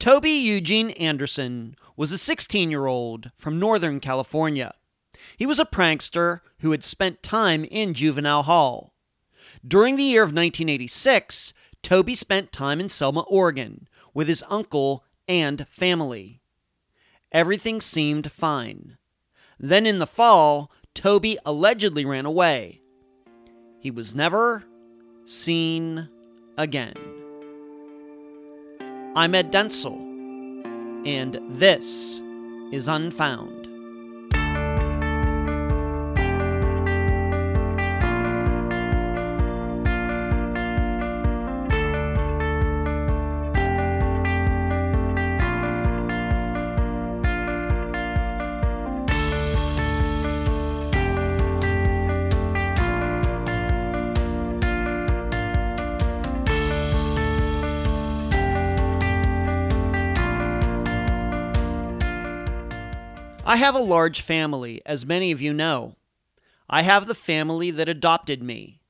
Toby Eugene Anderson was a 16-year-old from Northern California. He was a prankster who had spent time in Juvenile Hall. During the year of 1986, Toby spent time in Selma, Oregon, with his uncle and family. Everything seemed fine. Then in the fall, Toby allegedly ran away. He was never seen again. I'm Ed Denzel, and this is Unfound. I have a large family, as many of you know. I have the family that adopted me.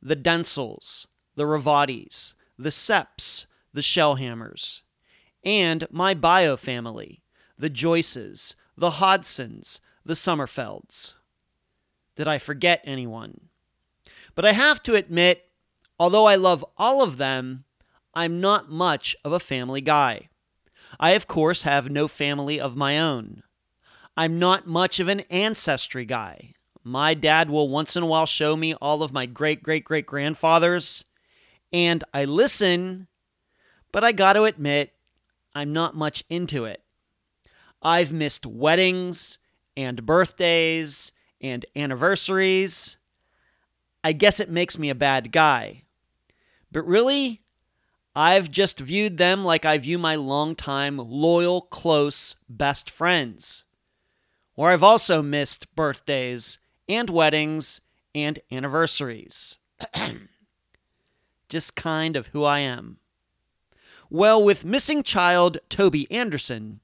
The Denzels, the Ravatis, the Sepps, the Shellhammers. And my bio family, the Joyces, the Hodsons, the Sommerfelds. Did I forget anyone? But I have to admit, although I love all of them, I'm not much of a family guy. I, of course, have no family of my own. I'm not much of an ancestry guy. My dad will once in a while show me all of my great-great-great-grandfathers, and I listen, but I got to admit, I'm not much into it. I've missed weddings and birthdays and anniversaries. I guess it makes me a bad guy. But really, I've just viewed them like I view my longtime, loyal, close, best friends. Or I've also missed birthdays and weddings and anniversaries. Just kind of who I am. Well, with missing child Toby Anderson,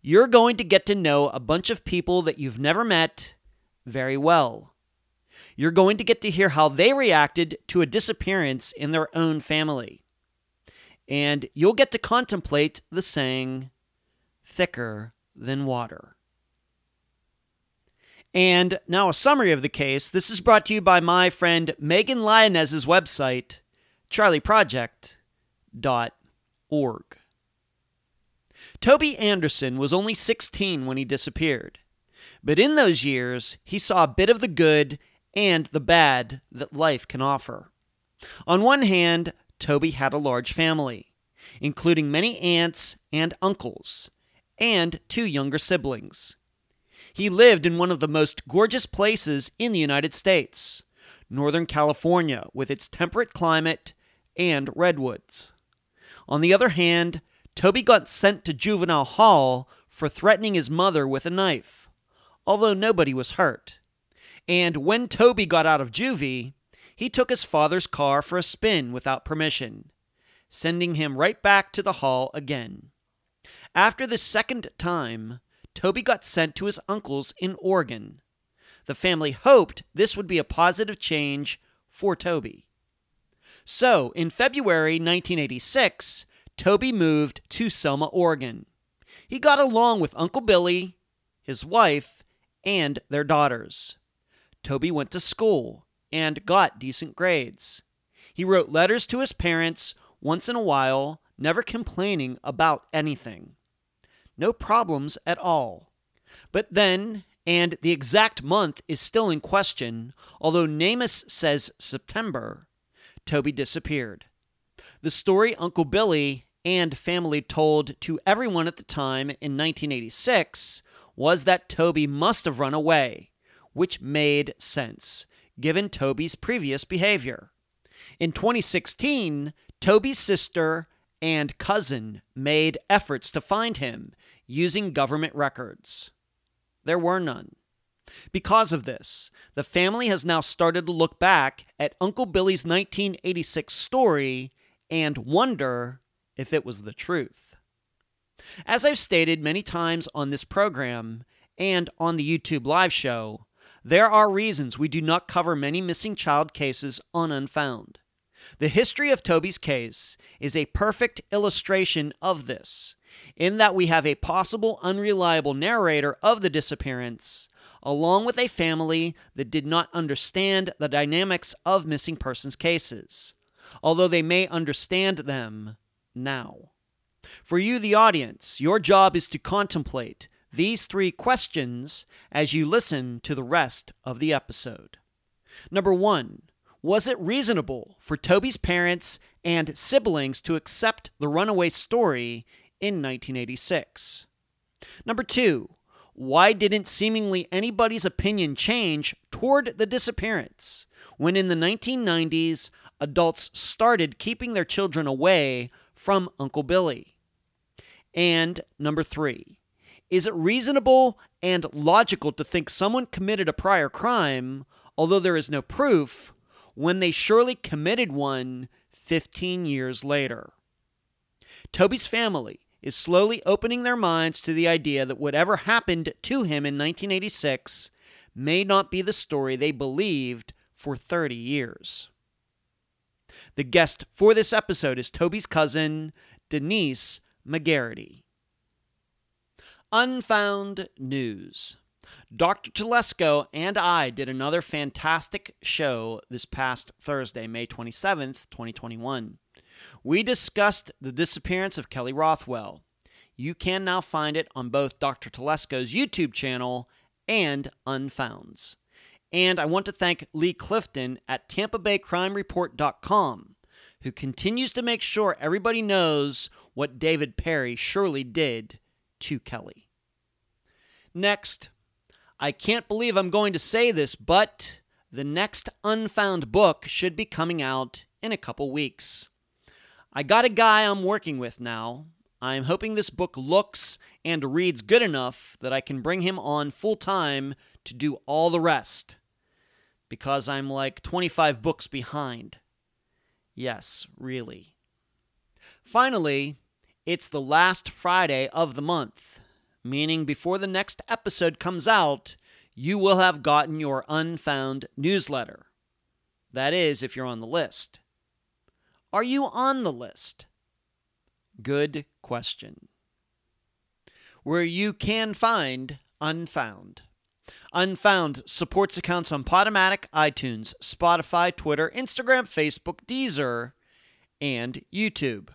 you're going to get to know a bunch of people that you've never met very well. You're going to get to hear how they reacted to a disappearance in their own family. And you'll get to contemplate the saying, thicker than water. And now a summary of the case. This is brought to you by my friend Megan Lyonez's website, charleyproject.org. Toby Anderson was only 16 when he disappeared. But in those years, he saw a bit of the good and the bad that life can offer. On one hand, Toby had a large family, including many aunts and uncles, and two younger siblings. He lived in one of the most gorgeous places in the United States, Northern California, with its temperate climate and redwoods. On the other hand, Toby got sent to Juvenile Hall for threatening his mother with a knife, although nobody was hurt. And when Toby got out of juvie, he took his father's car for a spin without permission, sending him right back to the hall again. After the second time, Toby got sent to his uncle's in Oregon. The family hoped this would be a positive change for Toby. So, in February 1986, Toby moved to Selma, Oregon. He got along with Uncle Billy, his wife, and their daughters. Toby went to school and got decent grades. He wrote letters to his parents once in a while, never complaining about anything. No problems at all. But then, and the exact month is still in question, although NamUs says September, Toby disappeared. The story Uncle Billy and family told to everyone at the time in 1986 was that Toby must have run away, which made sense, given Toby's previous behavior. In 2016, Toby's sister and cousin made efforts to find him using government records. There were none. Because of this, the family has now started to look back at Uncle Billy's 1986 story and wonder if it was the truth. As I've stated many times on this program and on the YouTube live show, there are reasons we do not cover many missing child cases on Unfound. The history of Toby's case is a perfect illustration of this, in that we have a possible unreliable narrator of the disappearance, along with a family that did not understand the dynamics of missing persons cases, although they may understand them now. For you, the audience, your job is to contemplate these three questions as you listen to the rest of the episode. Number one, was it reasonable for Toby's parents and siblings to accept the runaway story in 1986? Number two, why didn't seemingly anybody's opinion change toward the disappearance when in the 1990s adults started keeping their children away from Uncle Billy? And number three, is it reasonable and logical to think someone committed a prior crime, although there is no proof, when they surely committed one 15 years later? Toby's family is slowly opening their minds to the idea that whatever happened to him in 1986 may not be the story they believed for 30 years. The guest for this episode is Toby's cousin, Denise McGarrity. Unfound News. Dr. Telesco and I did another fantastic show this past Thursday, May 27th, 2021. We discussed the disappearance of Kelly Rothwell. You can now find it on both Dr. Telesco's YouTube channel and Unfound's. And I want to thank Lee Clifton at TampaBayCrimeReport.com, who continues to make sure everybody knows what David Perry surely did to Kelly. Next, I can't believe I'm going to say this, but the next Unfound book should be coming out in a couple weeks. I got a guy I'm working with now. I'm hoping this book looks and reads good enough that I can bring him on full-time to do all the rest, because I'm like 25 books behind. Yes, really. Finally, it's the last Friday of the month, meaning before the next episode comes out, you will have gotten your Unfound newsletter. That is, if you're on the list. Are you on the list? Good question. Where you can find Unfound. Unfound supports accounts on Podomatic, iTunes, Spotify, Twitter, Instagram, Facebook, Deezer, and YouTube.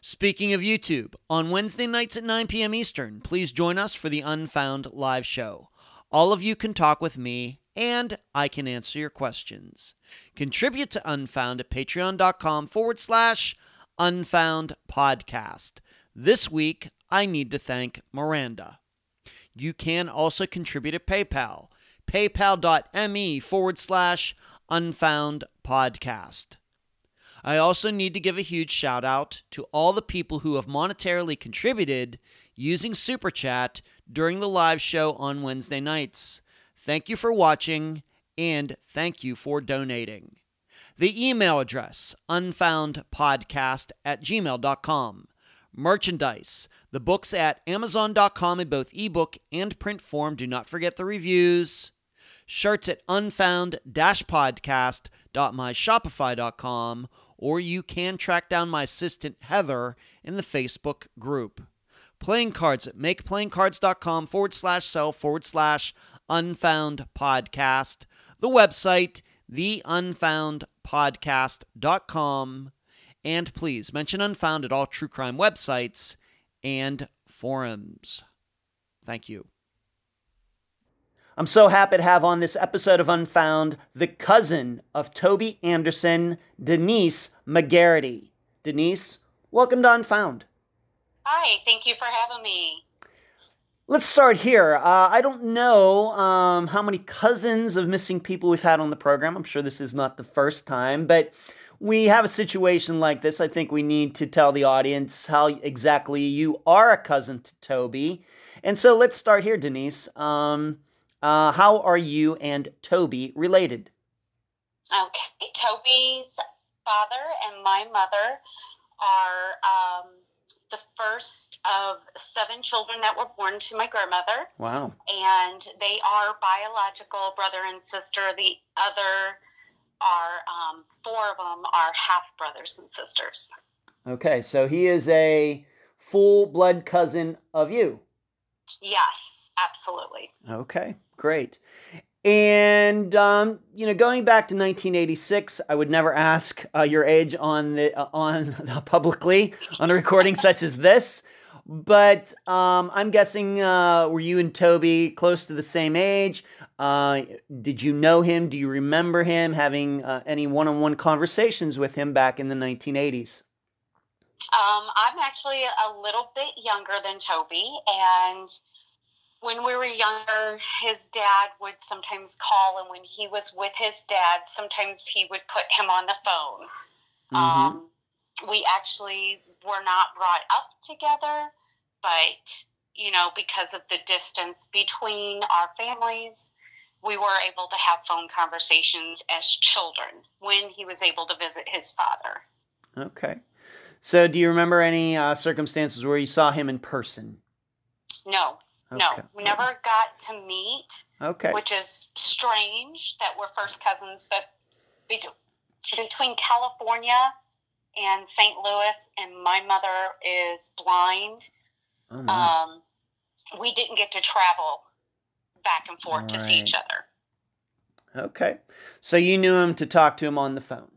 Speaking of YouTube, on Wednesday nights at 9 p.m. Eastern, please join us for the Unfound live show. All of you can talk with me, and I can answer your questions. Contribute to Unfound at patreon.com/Unfound Podcast. This week, I need to thank Miranda. You can also contribute at PayPal, paypal.me/Unfound Podcast. I also need to give a huge shout out to all the people who have monetarily contributed using Super Chat during the live show on Wednesday nights. Thank you for watching, and thank you for donating. The email address, unfoundpodcast@gmail.com. Merchandise. The books at amazon.com in both ebook and print form. Do not forget the reviews. Shirts at unfound-podcast.myshopify.com, or you can track down my assistant Heather in the Facebook group. Playing cards at makeplayingcards.com /sell/ Unfound Podcast. The website, theunfoundpodcast.com. And please mention Unfound at all true crime websites and forums. Thank you. I'm so happy to have on this episode of Unfound the cousin of Toby Anderson, Denise McGarrity. Denise, welcome to Unfound. Hi, thank you for having me. Let's start here. I don't know how many cousins of missing people we've had on the program. I'm sure this is not the first time, but we have a situation like this. I think we need to tell the audience how exactly you are a cousin to Toby. And so let's start here, Denise. How are you and Toby related? Okay. Toby's father and my mother are the first of 7 children that were born to my grandmother. Wow. And they are biological brother and sister. The other are four of them are half brothers and sisters. Okay, so he is a full blood cousin of you. Yes, absolutely. Okay, great. And going back to 1986, I would never ask your age on the publicly on a recording such as this. But I'm guessing were you and Toby close to the same age? Did you know him? Do you remember him having any one-on-one conversations with him back in the 1980s? I'm actually a little bit younger than Toby, and when we were younger, his dad would sometimes call, and when he was with his dad, sometimes he would put him on the phone. Mm-hmm. We actually were not brought up together, but, because of the distance between our families, we were able to have phone conversations as children when he was able to visit his father. Okay. So do you remember any circumstances where you saw him in person? No. Okay. No. We never got to meet, which is strange that we're first cousins, but between California and St. Louis, and my mother is blind. Oh, no. We didn't get to travel back and forth to see each other. Okay. So you knew him to talk to him on the phone?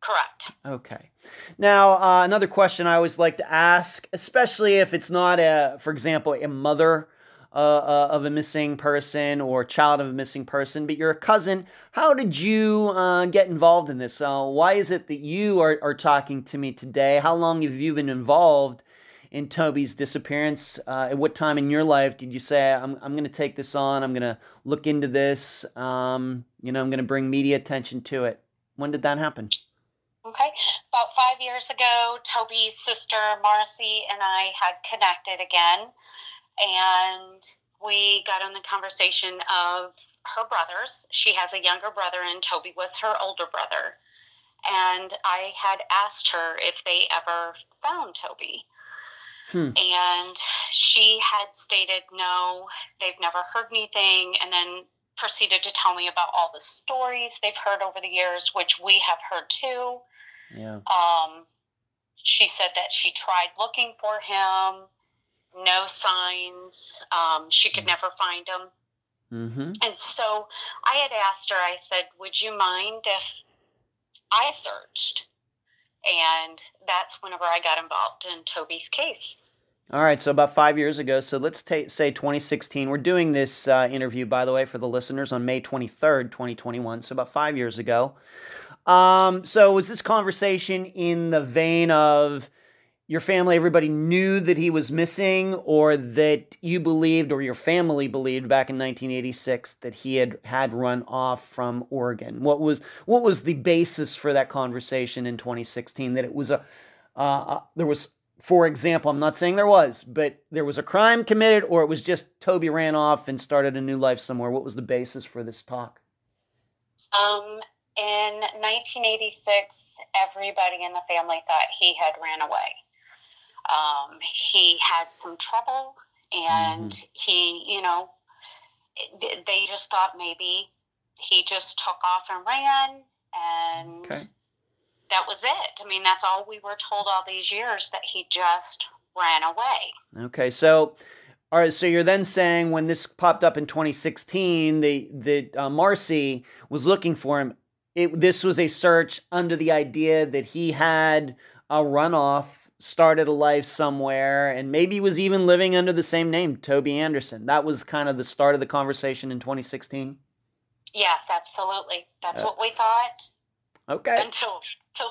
Correct. Okay. Now, another question I always like to ask, especially if it's not, for example, a mother of a missing person or child of a missing person, but you're a cousin. How did you get involved in this? Why is it that you are talking to me today? How long have you been involved in Toby's disappearance? At what time in your life did you say, I'm going to take this on, I'm going to look into this, I'm going to bring media attention to it? When did that happen? Okay. About 5 years ago, Toby's sister, Marcy, and I had connected again, and we got on the conversation of her brothers. She has a younger brother, and Toby was her older brother. And I had asked her if they ever found Toby. And she had stated, no, they've never heard anything, and then proceeded to tell me about all the stories they've heard over the years, which we have heard too. Yeah. She said that she tried looking for him. No signs. She could never find him. Mm-hmm. And so I had asked her, I said, would you mind if I searched? And that's whenever I got involved in Toby's case. All right, so about 5 years ago, so let's say 2016. We're doing this interview, by the way, for the listeners on May 23rd, 2021, so about 5 years ago. So was this conversation in the vein of your family, everybody knew that he was missing, or that you believed or your family believed back in 1986 that he had run off from Oregon? What was the basis for that conversation in 2016? That it was for example, I'm not saying there was, but there was a crime committed, or it was just Toby ran off and started a new life somewhere. What was the basis for this talk? In 1986, everybody in the family thought he had ran away. He had some trouble, and he, they just thought maybe he just took off and ran, and that was it. I mean, that's all we were told all these years, that he just ran away. Okay, so all right, so you're then saying when this popped up in 2016, that Marcy was looking for him. This was a search under the idea that he had a runoff, started a life somewhere, and maybe was even living under the same name, Toby Anderson. That was kind of the start of the conversation in 2016? Yes, absolutely. That's what we thought. Okay. Until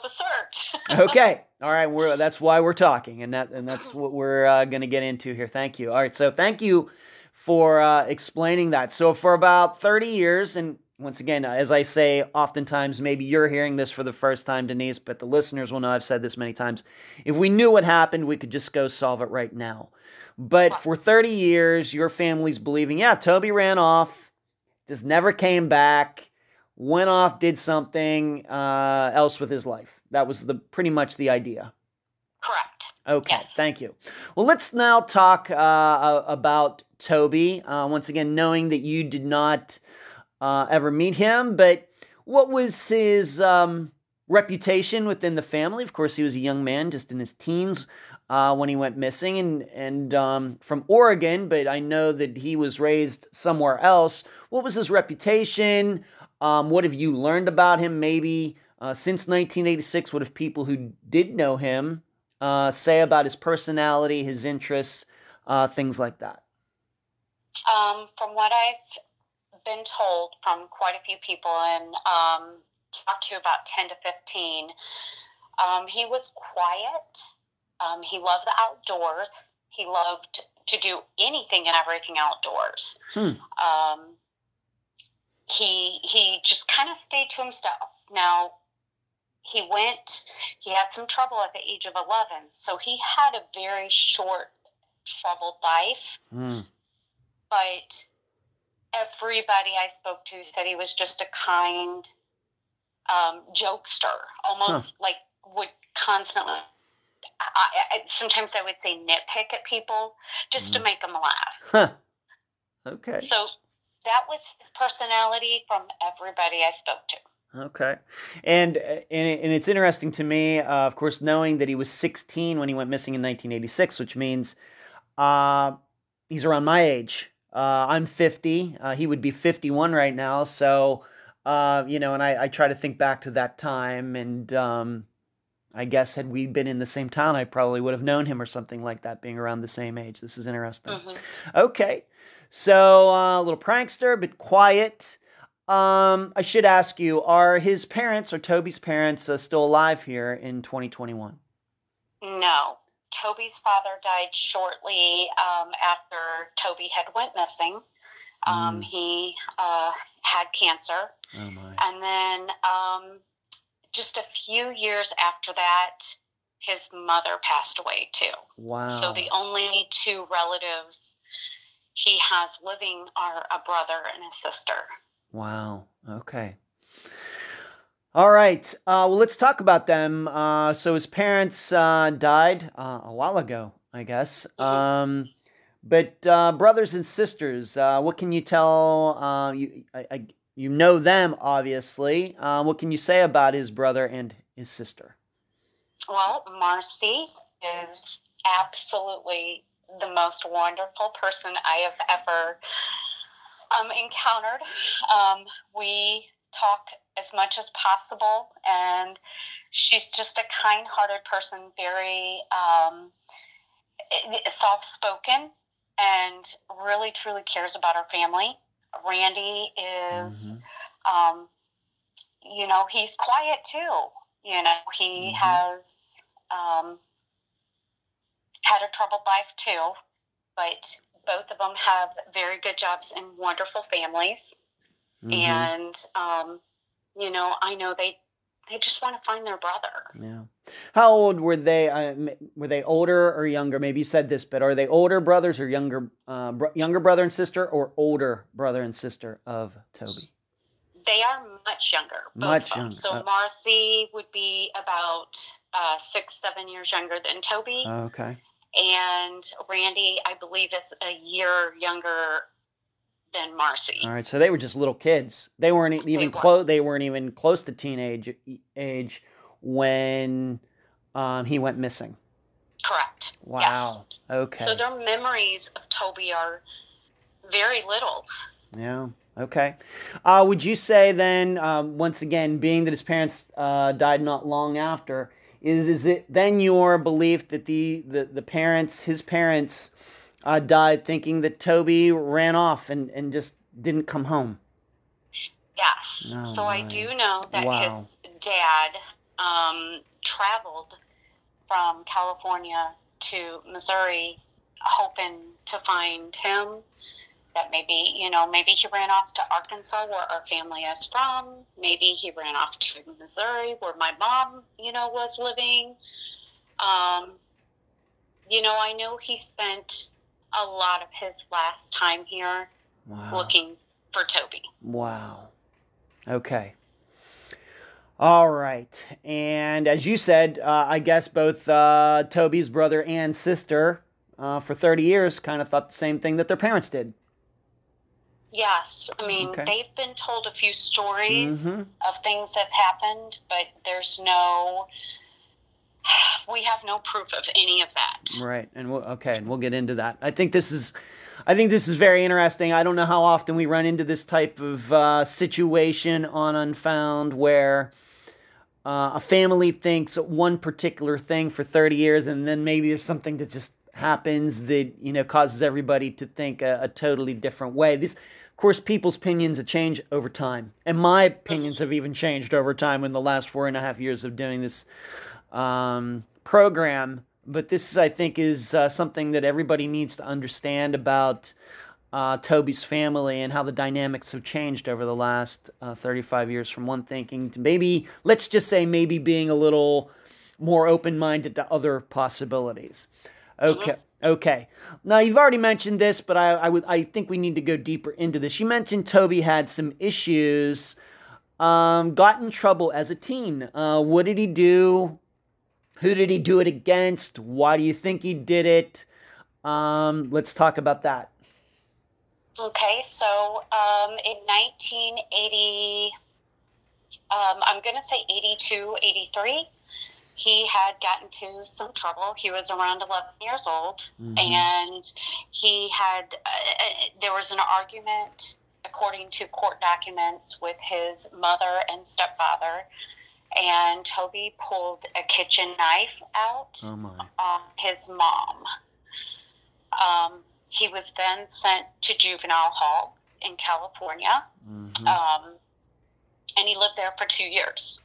the search. Okay. All right. That's why we're talking, and that's what we're going to get into here. Thank you. All right. So thank you for explaining that. So for about 30 years, and once again, as I say, oftentimes, maybe you're hearing this for the first time, Denise, but the listeners will know I've said this many times. If we knew what happened, we could just go solve it right now. But for 30 years, your family's believing, yeah, Toby ran off, just never came back, went off, did something else with his life. That was pretty much the idea. Correct. Okay, yes. Thank you. Well, let's now talk about Toby. Once again, knowing that you did not ever meet him, but What was his reputation within the family? Of course, he was a young man, just in his teens, when he went missing, and from Oregon, but I know that he was raised somewhere else. What was his reputation? What have you learned about him maybe since 1986? What have people who did know him say about his personality, his interests, things like that? From what I've been told from quite a few people and talked to about 10 to 15, he was quiet. He loved the outdoors. He loved to do anything and everything outdoors. He just kind of stayed to himself. Now, he had some trouble at the age of 11, so he had a very short, troubled life. But everybody I spoke to said he was just a kind jokester, almost like would constantly, sometimes I would say nitpick at people just to make them laugh. Okay. So that was his personality from everybody I spoke to. Okay. And it's interesting to me, of course, knowing that he was 16 when he went missing in 1986, which means he's around my age. I'm 50. He would be 51 right now. So, and I try to think back to that time. And I guess had we been in the same town, I probably would have known him or something like that, being around the same age. This is interesting. Okay. So a little prankster, but quiet. I should ask you, are his parents or Toby's parents still alive here in 2021? No. Toby's father died shortly after Toby had went missing. He had cancer. Oh my. And then just a few years after that, his mother passed away too. Wow. So the only two relatives he has living are a brother and a sister. Wow. Okay. All right. Well, let's talk about them. So his parents died a while ago, I guess. But brothers and sisters, what can you tell? You know them, obviously. What can you say about his brother and his sister? Well, Marcy is absolutely the most wonderful person I have ever encountered. We talk as much as possible, and she's just a kind-hearted person, very soft-spoken, and really truly cares about her family. Randy is he's quiet too, he has had a troubled life too, but both of them have very good jobs and wonderful families. And I know they just want to find their brother. Yeah. How old were they? Were they older or younger? Maybe you said this, but are they older brothers or younger brother and sister, or older brother and sister of Toby? They are much younger. Both of them. So Marcy would be about 6-7 years younger than Toby. Okay. And Randy, I believe, is a year younger than Marcy. All right, so they were just little kids. They weren't even close. They weren't even close to teenage age when he went missing. Correct. Wow. Yes. Okay. So their memories of Toby are very little. Yeah. Okay. Would you say then, once again, being that his parents died not long after, is it then your belief that the parents, his parents, died thinking that Toby ran off and just didn't come home? Yes. Oh, so my. I do know that his dad traveled from California to Missouri hoping to find him. That maybe he ran off to Arkansas, where our family is from. Maybe he ran off to Missouri, where my mom, was living. I know he spent a lot of his last time here looking for Toby. Wow. Okay. All right. And as you said, I guess both Toby's brother and sister for 30 years kind of thought the same thing that their parents did. Yes. I mean, they've been told a few stories of things that's happened, but there's no, we have no proof of any of that. Right. And we'll get into that. I think this is very interesting. I don't know how often we run into this type of situation on Unfound where a family thinks one particular thing for 30 years and then maybe there's something that just happens that, you know, causes everybody to think a totally different way. This, of course, people's opinions change over time. And my opinions have even changed over time in the last 4.5 years of doing this program. But this, I think, is something that everybody needs to understand about Toby's family and how the dynamics have changed over the last 35 years from one thinking to maybe, let's just say, maybe being a little more open-minded to other possibilities. Okay. Now, you've already mentioned this, but I think we need to go deeper into this. You mentioned Toby had some issues, got in trouble as a teen. What did he do? Who did he do it against? Why do you think he did it? Let's talk about that. Okay, so in 1980, I'm going to say 82, 83, he had gotten into some trouble. He was around 11 years old, and he had, there was an argument, according to court documents, with his mother and stepfather. And Toby pulled a kitchen knife out on his mom. He was then sent to Juvenile Hall in California, and he lived there for 2 years.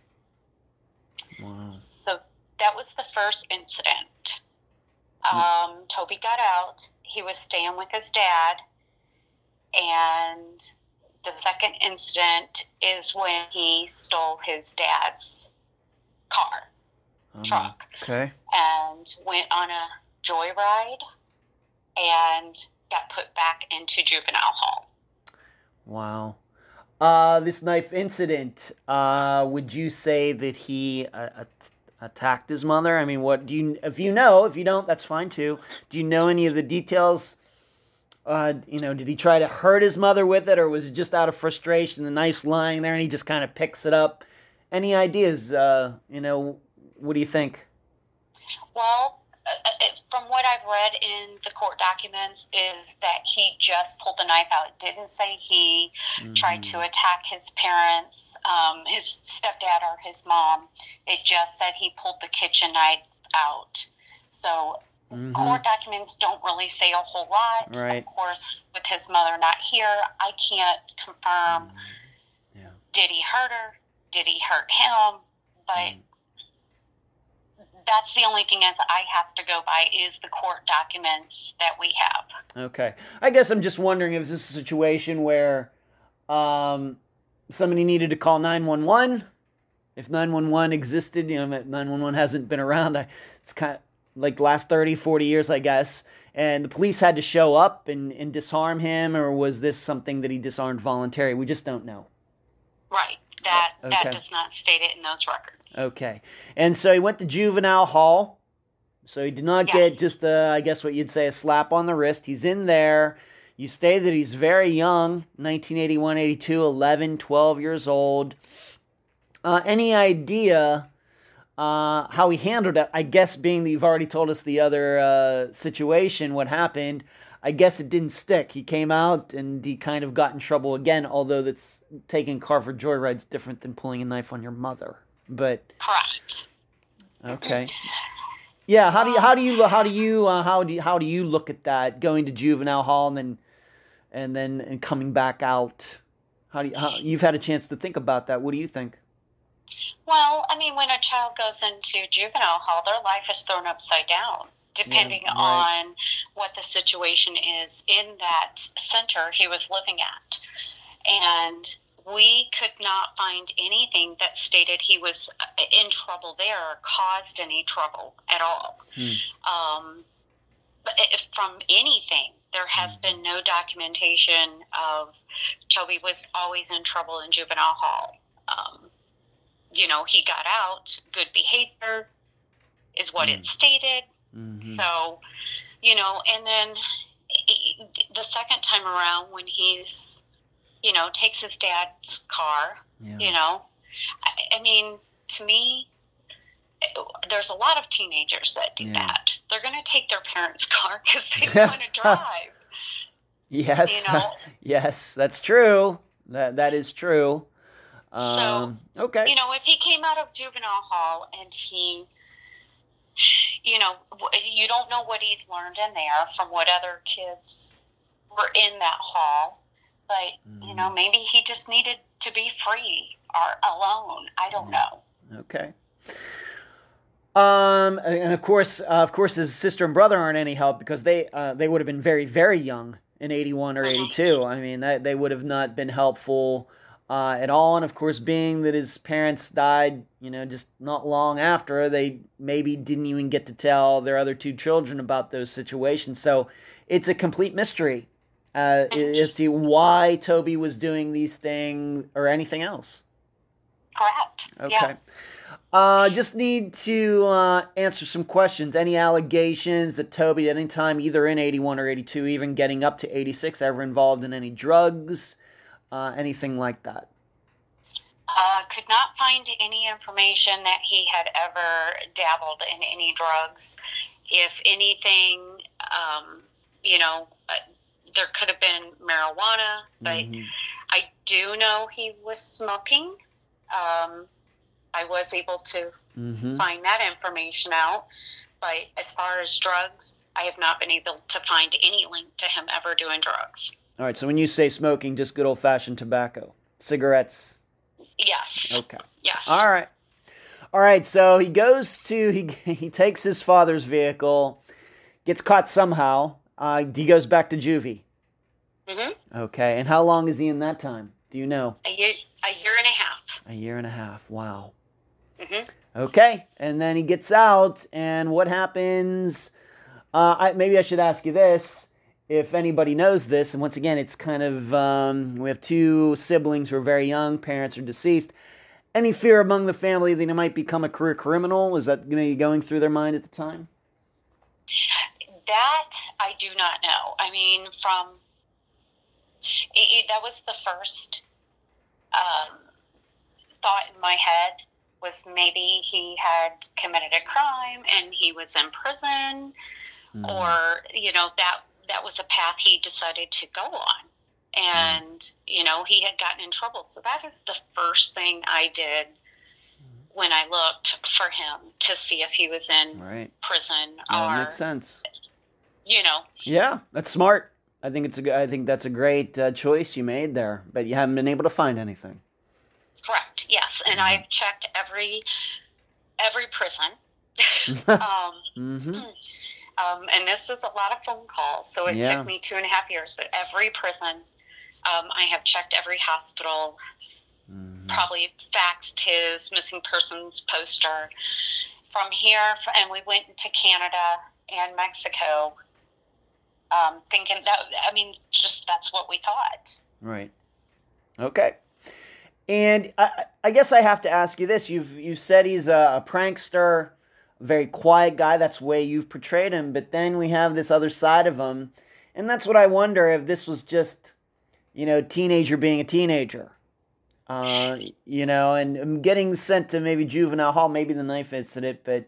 Wow. So that was the first incident. Toby got out. He was staying with his dad, and the second incident is when he stole his dad's car, truck, and went on a joyride and got put back into Juvenile Hall. Wow. This knife incident, would you say that he attacked his mother? I mean, what do you, if you know, if you don't, that's fine too. Do you know any of the details? You know, did he try to hurt his mother with it, or was it just out of frustration? The knife's lying there, and he just kind of picks it up. Any ideas? You know, what do you think? Well, from what I've read in the court documents is that he just pulled the knife out. It didn't say he tried to attack his parents, his stepdad or his mom. It just said he pulled the kitchen knife out. So court documents don't really say a whole lot. Right. Of course, with his mother not here, I can't confirm. Yeah. Did he hurt her? Did he hurt him? But that's the only thing as I have to go by is the court documents that we have. Okay. I guess I'm just wondering if this is a situation where somebody needed to call 911. If 911 existed, you know, 911 hasn't been around. It's kind of like last 30, 40 years, I guess, and the police had to show up and disarm him, or was this something that he disarmed voluntarily? We just don't know. Right. That does not state it in those records. Okay. And so he went to Juvenile Hall. So he did not get just the, I guess what you'd say, a slap on the wrist. He's in there. You say that he's very young, 1981, 82, 11, 12 years old. Any idea how he handled it? I guess being that you've already told us the other situation, what happened, I guess it didn't stick. He came out and he kind of got in trouble again, although that's taking car for joyride's different than pulling a knife on your mother. But correct. Okay. Yeah. How do you look at that going to Juvenile Hall and then coming back out? You've had a chance to think about that. What do you think? Well, I mean, when a child goes into Juvenile Hall, their life is thrown upside down. Depending on what the situation is in that center he was living at. And we could not find anything that stated he was in trouble there or caused any trouble at all. But from anything, there has been no documentation of Toby was always in trouble in Juvenile Hall. You know, he got out, good behavior is what it stated. So, you know, and then the second time around when he's you know, takes his dad's car, yeah. you know. I mean, to me, there's a lot of teenagers that do yeah. that. They're going to take their parents' car because they want to drive. Yes. You know? Yes, that's true. That is true. So, okay. You know, if he came out of Juvenile Hall and he, you know, you don't know what he's learned in there from what other kids were in that hall. But, you know, maybe he just needed to be free or alone. I don't know. Okay. And of course, his sister and brother aren't any help because they would have been very, very young in 81 or 82. I mean, they would have not been helpful at all. And of course, being that his parents died, you know, just not long after, they maybe didn't even get to tell their other two children about those situations. So it's a complete mystery as to why Toby was doing these things or anything else. Correct. Okay. Yeah. Just need to answer some questions. Any allegations that Toby at any time, either in 81 or 82, even getting up to 86, ever involved in any drugs, anything like that? Could not find any information that he had ever dabbled in any drugs. If anything, you know, there could have been marijuana, but I do know he was smoking. I was able to find that information out, but as far as drugs, I have not been able to find any link to him ever doing drugs. All right, so when you say smoking, just good old-fashioned tobacco, cigarettes? Yes. Okay. Yes. All right, so he goes to, he takes his father's vehicle, gets caught somehow, he goes back to juvie. Mm-hmm. Okay, and how long is he in that time? Do you know? A year and a half. A year and a half, wow. Mm-hmm. Okay, and then he gets out, and what happens? Maybe I should ask you this, if anybody knows this, and once again, it's kind of, we have two siblings who are very young, parents are deceased. Any fear among the family that they might become a career criminal? Is that maybe going through their mind at the time? That I do not know. I mean, that was the first thought in my head, was maybe he had committed a crime and he was in prison, or, you know, that was a path he decided to go on, and you know, he had gotten in trouble. So that is the first thing I did when I looked for him, to see if he was in prison or makes sense. You know. Yeah, that's smart. I think that's a great choice you made there, but you haven't been able to find anything. Correct. Yes, and I've checked every prison. And this is a lot of phone calls, so it took me 2.5 years. But every prison, I have checked every hospital. Probably faxed his missing persons poster from here, and we went to Canada and Mexico. Thinking that, I mean, just that's what we thought. Right. Okay. And I guess I have to ask you this. You've said he's a prankster, very quiet guy. That's the way you've portrayed him. But then we have this other side of him. And that's what I wonder, if this was just, you know, teenager being a teenager. You know, and getting sent to maybe Juvenile Hall, maybe the knife incident. But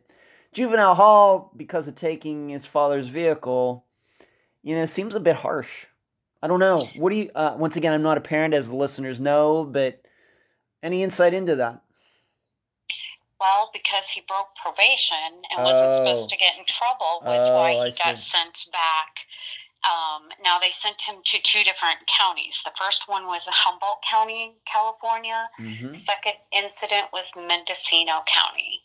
Juvenile Hall, because of taking his father's vehicle, you know, seems a bit harsh. I don't know. What do you, once again, I'm not a parent, as the listeners know, but any insight into that? Well, because he broke probation and wasn't supposed to get in trouble, was why he got sent back. Now they sent him to 2 different counties. The first one was Humboldt County, California. The second incident was Mendocino County.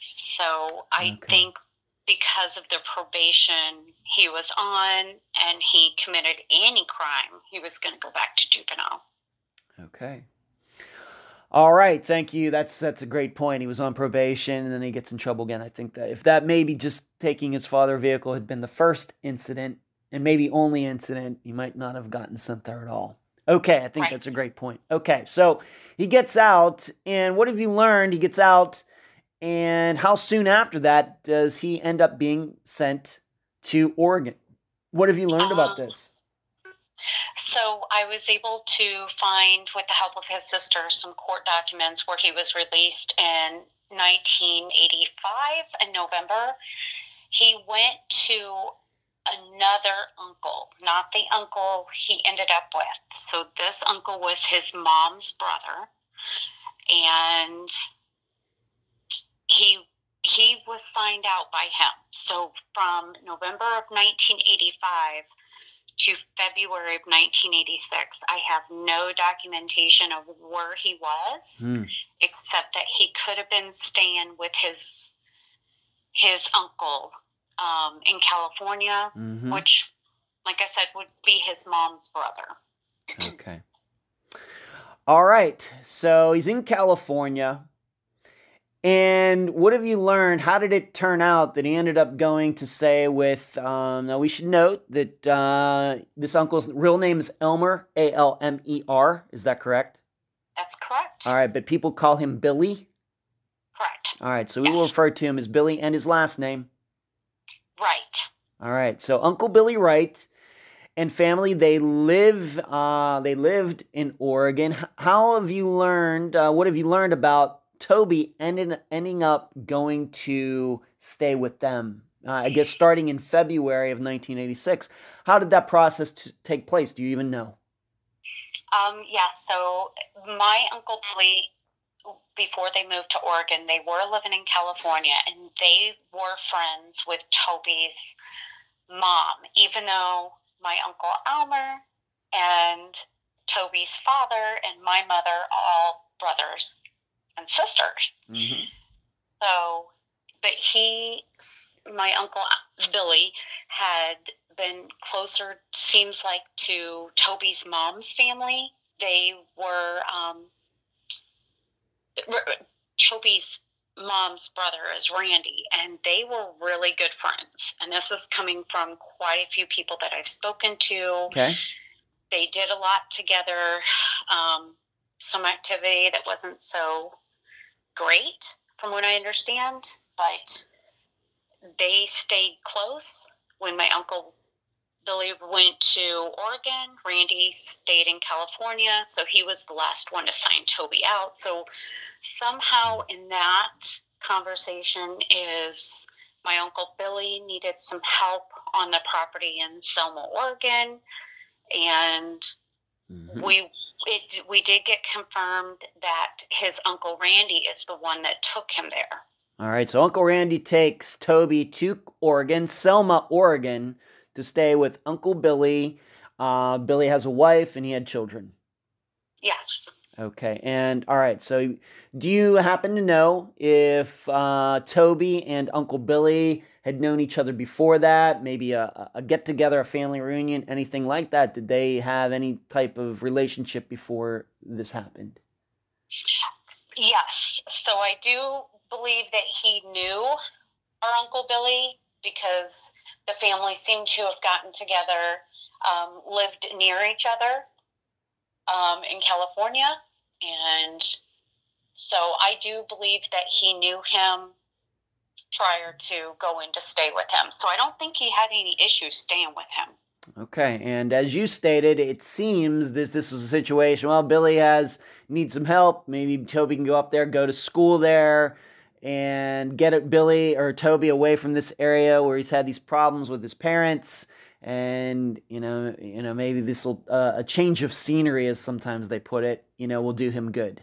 So I think because of the probation he was on, and he committed any crime, he was going to go back to juvenile. Okay. All right. Thank you. That's a great point. He was on probation, and then he gets in trouble again. I think that if that maybe just taking his father's vehicle had been the first incident, and maybe only incident, he might not have gotten sent there at all. Okay. I think that's a great point. Okay. So he gets out, and what have you learned? He gets out, and how soon after that does he end up being sent to Oregon? What have you learned about this? So I was able to find, with the help of his sister, some court documents where he was released in 1985 in November. He went to another uncle, not the uncle he ended up with. So this uncle was his mom's brother, and he was signed out by him. So from November of 1985 to February of 1986, I have no documentation of where he was, except that he could have been staying with his uncle in California, which, like I said, would be his mom's brother. Okay. All right. So he's in California. And what have you learned? How did it turn out that he ended up going to stay with, now we should note that this uncle's real name is Elmer, A-L-M-E-R. Is that correct? That's correct. All right. But people call him Billy? Correct. All right. So we will refer to him as Billy and his last name. Right. All right. So Uncle Billy Wright and family, they lived in Oregon. How have you learned, what have you learned about Toby ending up going to stay with them? I guess starting in February of 1986. How did that process take place? Do you even know? So my Uncle Billy, before they moved to Oregon, they were living in California, and they were friends with Toby's mom, even though my Uncle Elmer and Toby's father and my mother are all brothers and sisters. So, but my Uncle Billy had been closer, seems like, to Toby's mom's family. They were, Toby's mom's brother is Randy, and they were really good friends. And this is coming from quite a few people that I've spoken to. Okay. They did a lot together, some activity that wasn't so great from what I understand, but they stayed close. When my Uncle Billy went to Oregon, Randy stayed in California, so he was the last one to sign Toby out. So somehow in that conversation is my Uncle Billy needed some help on the property in Selma, Oregon, and we did get confirmed that his Uncle Randy is the one that took him there. All right, so Uncle Randy takes Toby to Oregon, Selma, Oregon, to stay with Uncle Billy. Billy has a wife and he had children. Yes. Okay, and all right, so do you happen to know if Toby and Uncle Billy had known each other before that, maybe a get-together, a family reunion, anything like that? Did they have any type of relationship before this happened? Yes. So I do believe that he knew our Uncle Billy because the family seemed to have gotten together, lived near each other in California. And so I do believe that he knew him prior to going to stay with him. So I don't think he had any issues staying with him. Okay, and as you stated, it seems this is a situation, well, Billy needs some help. Maybe Toby can go up there, go to school there, and get Billy or Toby away from this area where he's had these problems with his parents. And, you know, maybe this will a change of scenery, as sometimes they put it, will do him good.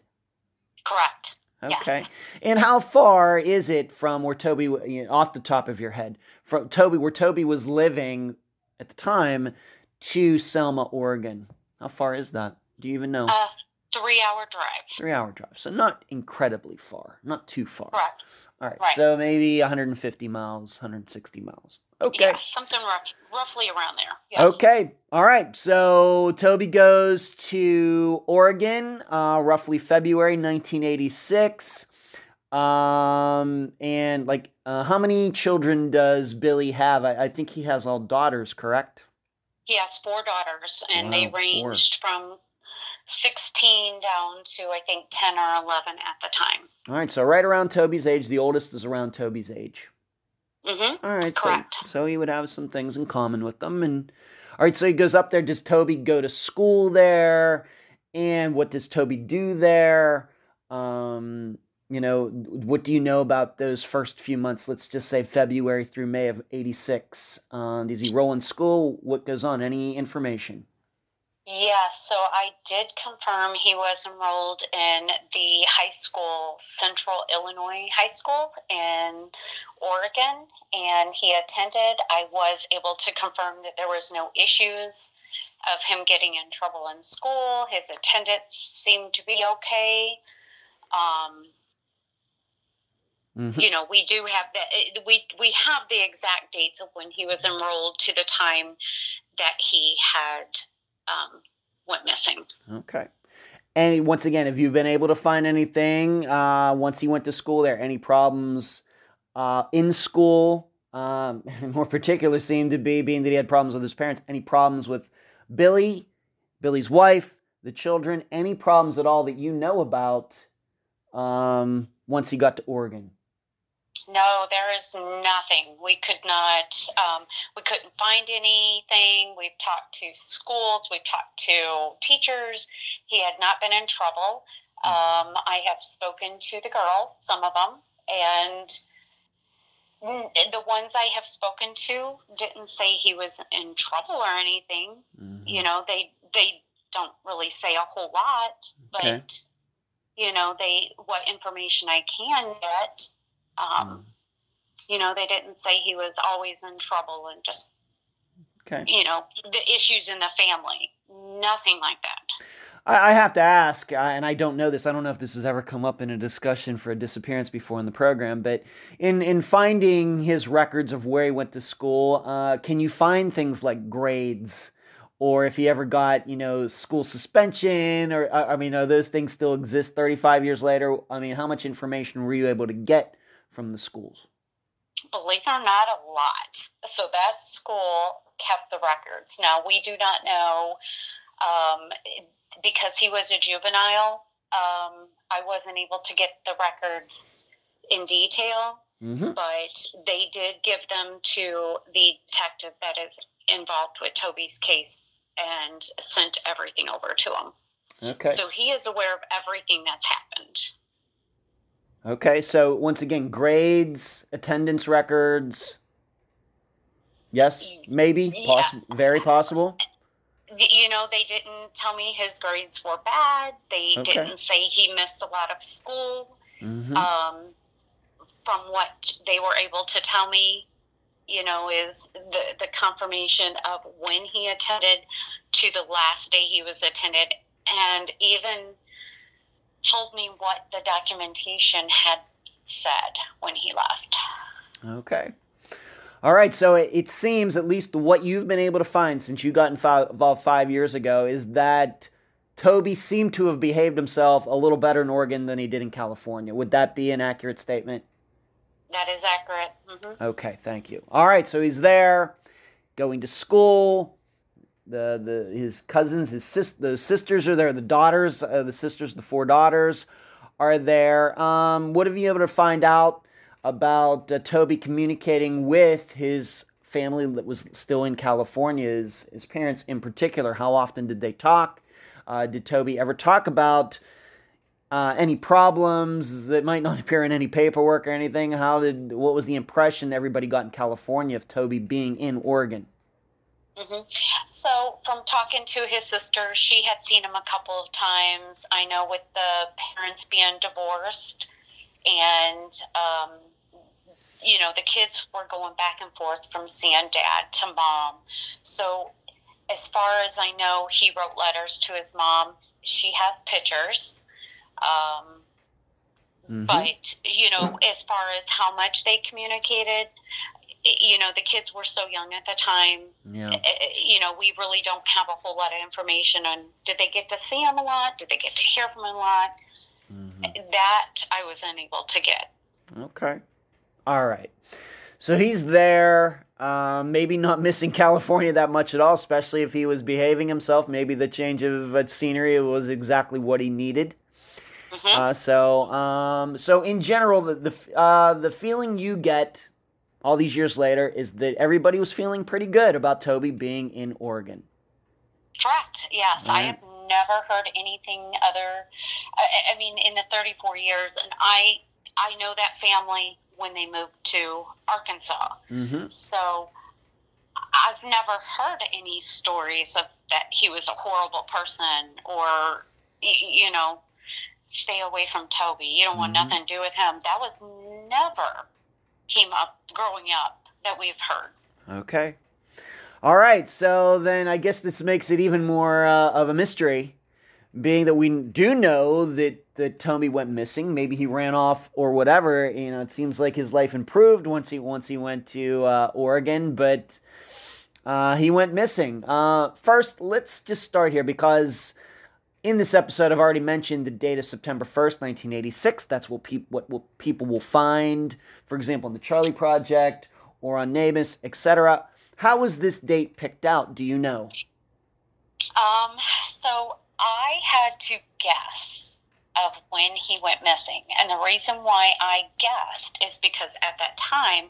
Correct. Okay. Yes. And how far is it from where Toby, off the top of your head, from Toby, where Toby was living at the time, to Selma, Oregon? How far is that? Do you even know? 3 hour drive. 3 hour drive. So not incredibly far, not too far. Correct. All right. Right. So maybe 150 miles, 160 miles. Okay. Yeah, something roughly around there. Yes. Okay. All right. So Toby goes to Oregon, roughly February 1986. And how many children does Billy have? I think he has all daughters, correct? He has four daughters, and they ranged from 16 down to, I think, 10 or 11 at the time. All right. So right around Toby's age. The oldest is around Toby's age. Mm-hmm. All right. Correct. So he would have some things in common with them. And all right, so he goes up there. Does Toby go to school there? And what does Toby do there? You know, what do you know about those first few months? Let's just say February through May of 86. Does he roll in school? What goes on? Any information? Yeah, so I did confirm he was enrolled in the high school, Central Illinois High School in Oregon, and he attended. I was able to confirm that there was no issues of him getting in trouble in school. His attendance seemed to be okay. Mm-hmm. You know, we do have that. We have the exact dates of when he was enrolled to the time that he had went missing. Okay. And once again, have you been able to find anything once he went to school there? Any problems in school? More particular seemed to be being that he had problems with his parents. Any problems with Billy, Billy's wife, the children? Any problems at all that you know about once he got to Oregon? No, there is nothing. We could not, we couldn't find anything. We've talked to schools. We've talked to teachers. He had not been in trouble. I have spoken to the girls, some of them, and the ones I have spoken to didn't say he was in trouble or anything. Mm-hmm. You know, they don't really say a whole lot, but, okay. You know, what information I can get, you know, they didn't say he was always in trouble and just, okay. You know, the issues in the family, nothing like that. I have to ask, and I don't know this. I don't know if this has ever come up in a discussion for a disappearance before in the program, but in finding his records of where he went to school, can you find things like grades or if he ever got, you know, school suspension, or, I mean, are those things still exist 35 years later? I mean, how much information were you able to get from the schools? Believe it or not, a lot. So that school kept the records. Now, we do not know, because he was a juvenile, I wasn't able to get the records in detail, mm-hmm. but they did give them to the detective that is involved with Toby's case and sent everything over to him. Okay. So he is aware of everything that's happened. Okay, so once again, grades, attendance records, yes, maybe, yeah. Very possible. You know, they didn't tell me his grades were bad. They okay. didn't say he missed a lot of school. Mm-hmm. From what they were able to tell me, you know, is the confirmation of when he attended to the last day he was attended, and even told me what the documentation had said when he left. Okay. All right. So it seems, at least what you've been able to find since you got involved 5 years ago, is that Toby seemed to have behaved himself a little better in Oregon than he did in California. Would that be an accurate statement? That is accurate. Mm-hmm. Okay. Thank you. All right. So he's there going to school. His cousins, the sisters are there. The four daughters are there. What have you been able to find out about Toby communicating with his family that was still in California, his parents in particular? How often did they talk? Did Toby ever talk about any problems that might not appear in any paperwork or anything? What was the impression everybody got in California of Toby being in Oregon? Mm-hmm. So from talking to his sister, she had seen him a couple of times. I know with the parents being divorced and, you know, the kids were going back and forth from seeing dad to mom. So as far as I know, he wrote letters to his mom. She has pictures. Mm-hmm. But, you know, as far as how much they communicated, you know, the kids were so young at the time, yeah. You know, we really don't have a whole lot of information on, did they get to see him a lot? Did they get to hear from him a lot? Mm-hmm. That I was unable to get. Okay. All right. So he's there, maybe not missing California that much at all, especially if he was behaving himself. Maybe the change of scenery was exactly what he needed. Mm-hmm. So in general, the feeling you get all these years later is that everybody was feeling pretty good about Toby being in Oregon. Correct. Yes. Right. I have never heard anything other. I mean, in the 34 years, and I know that family when they moved to Arkansas. Mm-hmm. So I've never heard any stories of that he was a horrible person or, you know, stay away from Toby. You don't want nothing to do with him. That was never came up growing up that we've heard. Okay. All right. So then I guess this makes it even more of a mystery, being that we do know that Toby went missing. Maybe he ran off or whatever. You know, it seems like his life improved once he went to Oregon, but he went missing. First, let's just start here because in this episode, I've already mentioned the date of September 1st, 1986. That's what people will find, for example, in the Charley Project or on NamUs, etc. How was this date picked out? Do you know? So I had to guess of when he went missing. And the reason why I guessed is because at that time,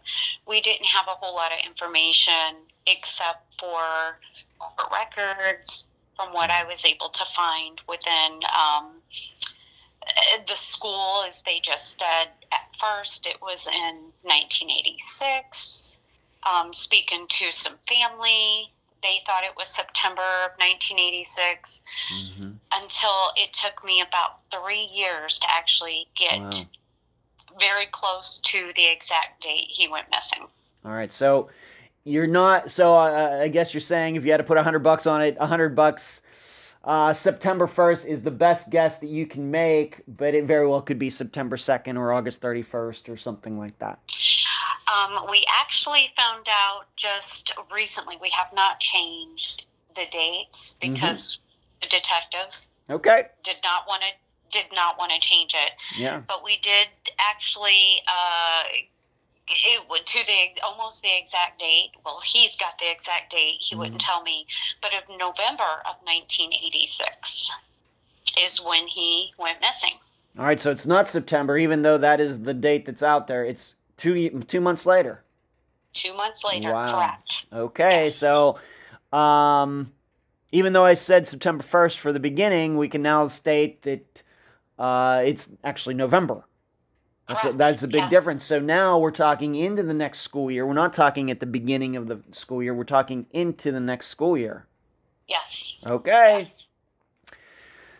we didn't have a whole lot of information except for court records from what I was able to find within the school, as they just said. At first, it was in 1986. Speaking to some family, they thought it was September of 1986 until it took me about 3 years to actually get very close to the exact date he went missing. All right. So you're not, I guess you're saying if you had to put $100 on it, $100, September 1st is the best guess that you can make, but it very well could be September 2nd or August 31st or something like that. We actually found out just recently. We have not changed the dates because the detective did not want to change it. Yeah. But we did actually to the almost the exact date. Well, he's got the exact date. He wouldn't tell me, but of November of 1986 is when he went missing. All right, so it's not September, even though that is the date that's out there. It's 2 months later. 2 months later, correct. Okay, yes. So even though I said September 1st for the beginning, we can now state that it's actually November. That's a big difference. So now we're talking into the next school year. We're not talking at the beginning of the school year. We're talking into the next school year. Yes. Okay. Yes.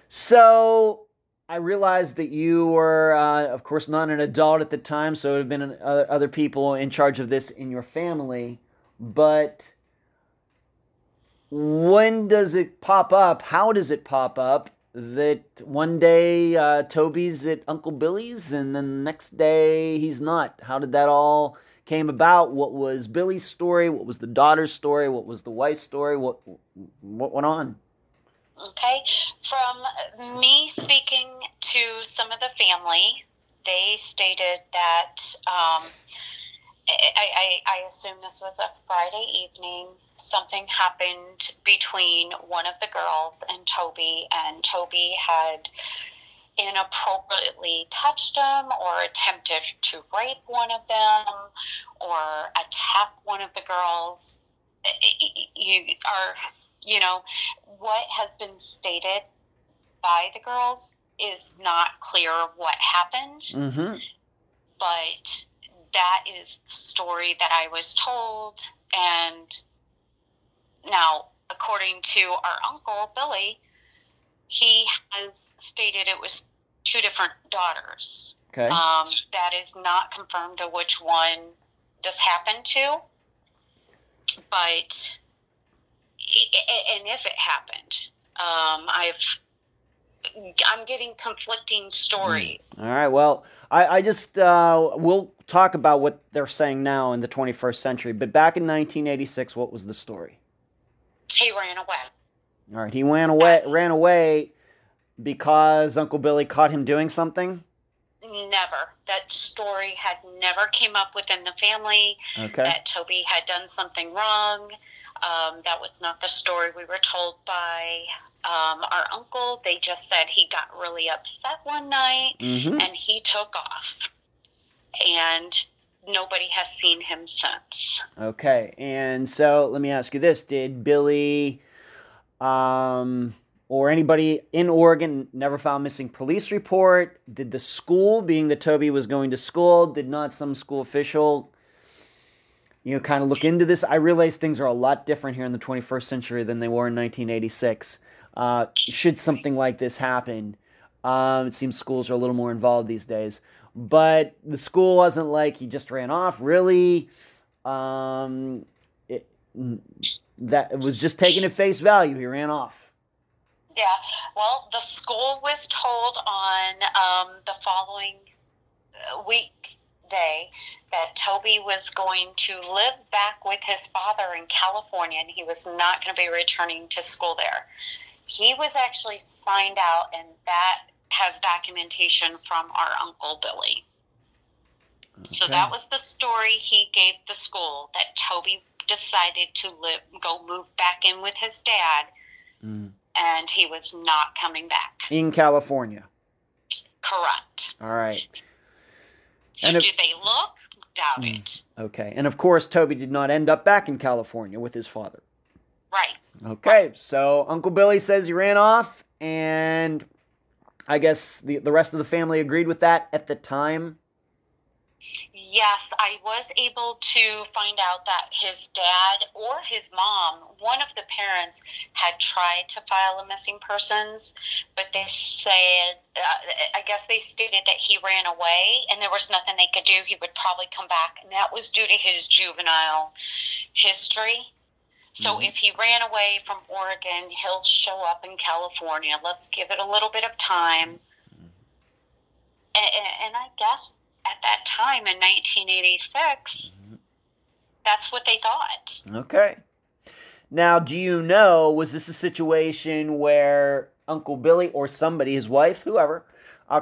So I realized that you were, of course, not an adult at the time, so it would have been other people in charge of this in your family, but when does it pop up, how does it pop up, that one day Toby's at Uncle Billy's and then the next day he's not? How did that all came about? What was Billy's story? What was the daughter's story? What was the wife's story? What went on? Okay, from me speaking to some of the family, they stated that, I assume this was a Friday evening, something happened between one of the girls and Toby had inappropriately touched them or attempted to rape one of them or attack one of the girls. You know, what has been stated by the girls is not clear of what happened, but that is the story that I was told. And now, according to our uncle, Billy, he has stated it was two different daughters. Okay. That is not confirmed to which one this happened to, but and if it happened, I'm getting conflicting stories. All right. Well, I just we'll talk about what they're saying now in the 21st century. But back in 1986, what was the story? He ran away. All right. He ran away because Uncle Billy caught him doing something. Never. That story had never came up within the family. Okay. That Toby had done something wrong. That was not the story we were told by our uncle. They just said he got really upset one night and he took off. And nobody has seen him since. Okay, and so let me ask you this. Did Billy or anybody in Oregon never file missing police report? Did the school, being that Toby was going to school, did not some school official, you know, kind of look into this? I realize things are a lot different here in the 21st century than they were in 1986. Should something like this happen, it seems schools are a little more involved these days. But the school wasn't like, he just ran off, really. That was just taken at face value. He ran off. Yeah. Well, the school was told on the following weekday that Toby was going to live back with his father in California, and he was not going to be returning to school there. He was actually signed out, and that has documentation from our Uncle Billy. Okay. So that was the story he gave the school, that Toby decided to move back in with his dad, and he was not coming back. In California? Correct. All right. So and did they look? Doubt it. Okay. And of course, Toby did not end up back in California with his father. Right. Okay. Right. So Uncle Billy says he ran off, and I guess the rest of the family agreed with that at the time? Yes, I was able to find out that his dad or his mom, one of the parents, had tried to file a missing persons, but they said, I guess they stated that he ran away and there was nothing they could do. He would probably come back, and that was due to his juvenile history. So if he ran away from Oregon, he'll show up in California. Let's give it a little bit of time. And I guess at that time in 1986, that's what they thought. Okay. Now, do you know, was this a situation where Uncle Billy or somebody, his wife, whoever,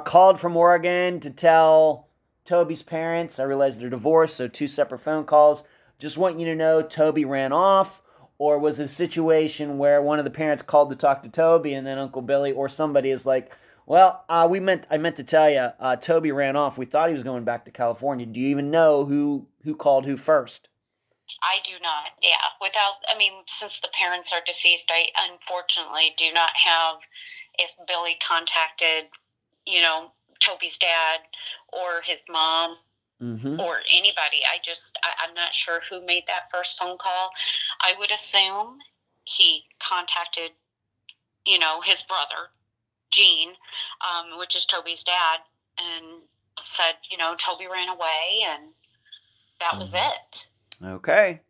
called from Oregon to tell Toby's parents, I realize they're divorced, so two separate phone calls, just want you to know Toby ran off? Or was it a situation where one of the parents called to talk to Toby, and then Uncle Billy or somebody is like, well, I meant to tell you, Toby ran off. We thought he was going back to California. Do you even know who called who first? I do not, yeah. Since the parents are deceased, I unfortunately do not have if Billy contacted, Toby's dad or his mom. Or anybody. I'm not sure who made that first phone call. I would assume he contacted, his brother, Gene, which is Toby's dad, and said, Toby ran away, and that was it. Okay.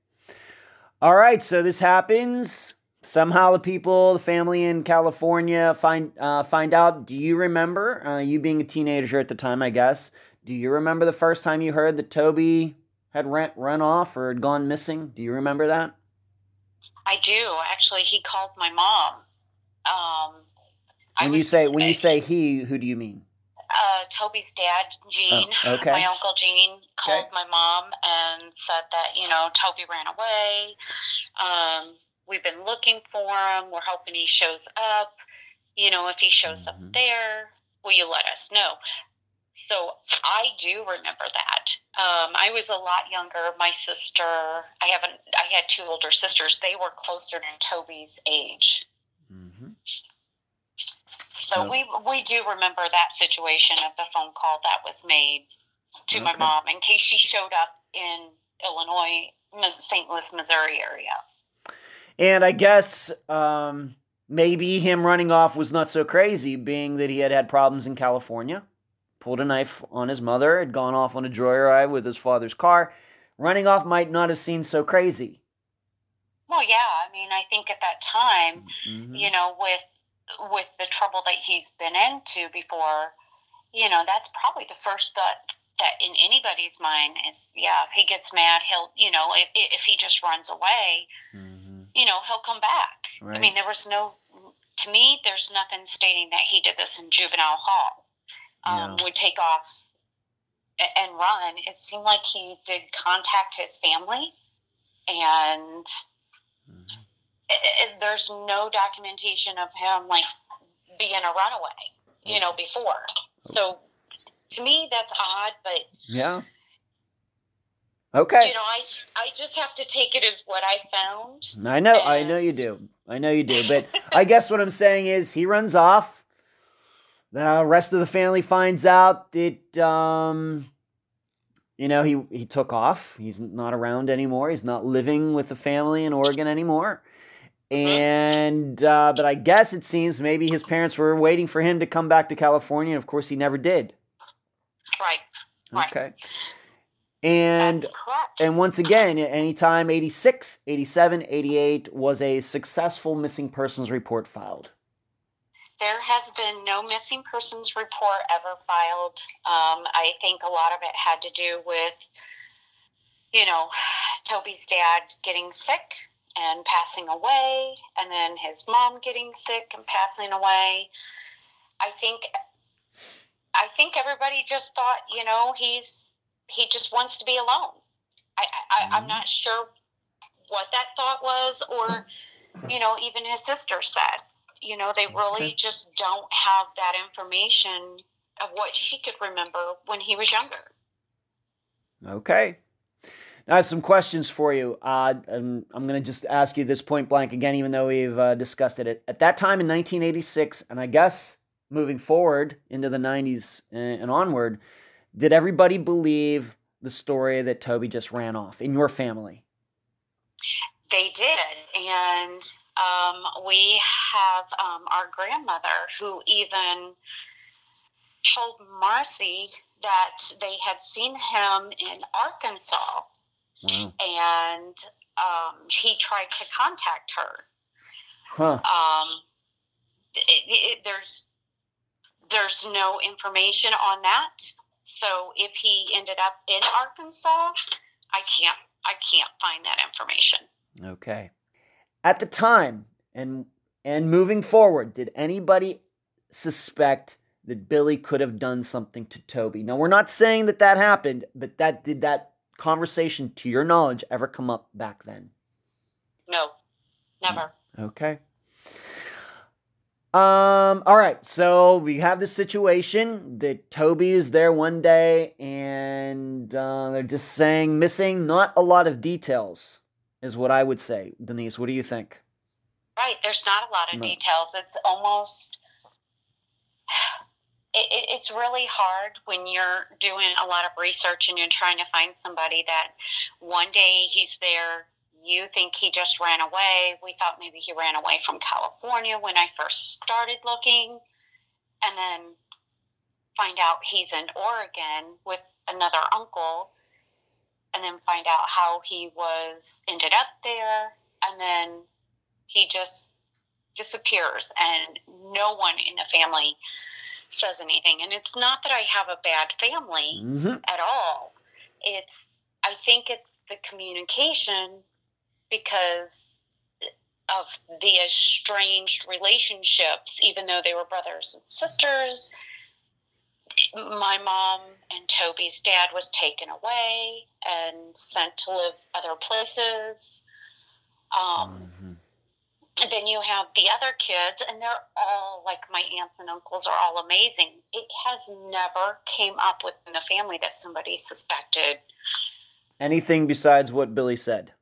All right, so this happens. Somehow the family in California find out. Do you remember, you being a teenager at the time, I guess, do you remember the first time you heard that Toby had run off or had gone missing? Do you remember that? I do. Actually, he called my mom. When you say he, who do you mean? Toby's dad, Gene. Oh, okay. My Uncle Gene called my mom and said that, Toby ran away. We've been looking for him. We're hoping he shows up. If he shows up there, will you let us know? So I do remember that. I was a lot younger. My sister, I had two older sisters. They were closer to Toby's age. So we do remember that situation of the phone call that was made to my mom in case she showed up in Illinois, St. Louis, Missouri area. And I guess maybe him running off was not so crazy, being that he had problems in California. Pulled a knife on his mother, had gone off on a joyride with his father's car. Running off might not have seemed so crazy. Well, yeah. I think at that time, with the trouble that he's been into before, that's probably the first thought that in anybody's mind is, if he gets mad, he'll, if he just runs away, he'll come back. Right. To me, there's nothing stating that he did this in Juvenile Hall. Would take off and run. It seemed like he did contact his family, and there's no documentation of him being a runaway, before. So to me, that's odd, but Okay. You know, I just have to take it as what I found. I know you do. But I guess what I'm saying is he runs off. The rest of the family finds out that, you know, he took off. He's not around anymore. He's not living with the family in Oregon anymore. And, but I guess it seems maybe his parents were waiting for him to come back to California. And of course, he never did. Right. Okay. And once again, anytime 86, 87, 88 was a successful missing persons report filed. There has been no missing persons report ever filed. I think a lot of it had to do with, you know, Toby's dad getting sick and passing away, and then his mom getting sick and passing away. I think everybody just thought, you know, he just wants to be alone. I'm not sure what that thought was, or, you know, even his sister said, you know, they really just don't have that information of what she could remember when he was younger. Okay. Now I have some questions for you. I'm going to just ask you this point blank again, even though we've discussed it. At that time in 1986, and I guess moving forward into the 90s and onward, did everybody believe the story that Toby just ran off in your family? They did. And we have our grandmother who even told Marcy that they had seen him in Arkansas. Wow. And he tried to contact her. Huh. There's no information on that. So if he ended up in Arkansas, I can't find that information. Okay. At the time and moving forward, did anybody suspect that Billy could have done something to Toby? Now, we're not saying that that happened, but did that conversation, to your knowledge, ever come up back then? No, never. Okay. All right, so we have this situation that Toby is there one day, and they're just saying missing. Not a lot of details is what I would say. Denise, what do you think? Right, there's not a lot of details. It's almost... It's really hard when you're doing a lot of research and you're trying to find somebody that one day he's there. You think he just ran away. We thought maybe he ran away from California when I first started looking, and then find out he's in Oregon with another uncle, and then find out how he was ended up there, and then he just disappears, and no one in the family says anything. And it's not that I have a bad family at all. I think it's the communication because of the estranged relationships, even though they were brothers and sisters. My mom and Toby's dad was taken away and sent to live other places. And then you have the other kids, and they're all, like, my aunts and uncles are all amazing. It has never came up within the family that somebody suspected anything besides what Billy said.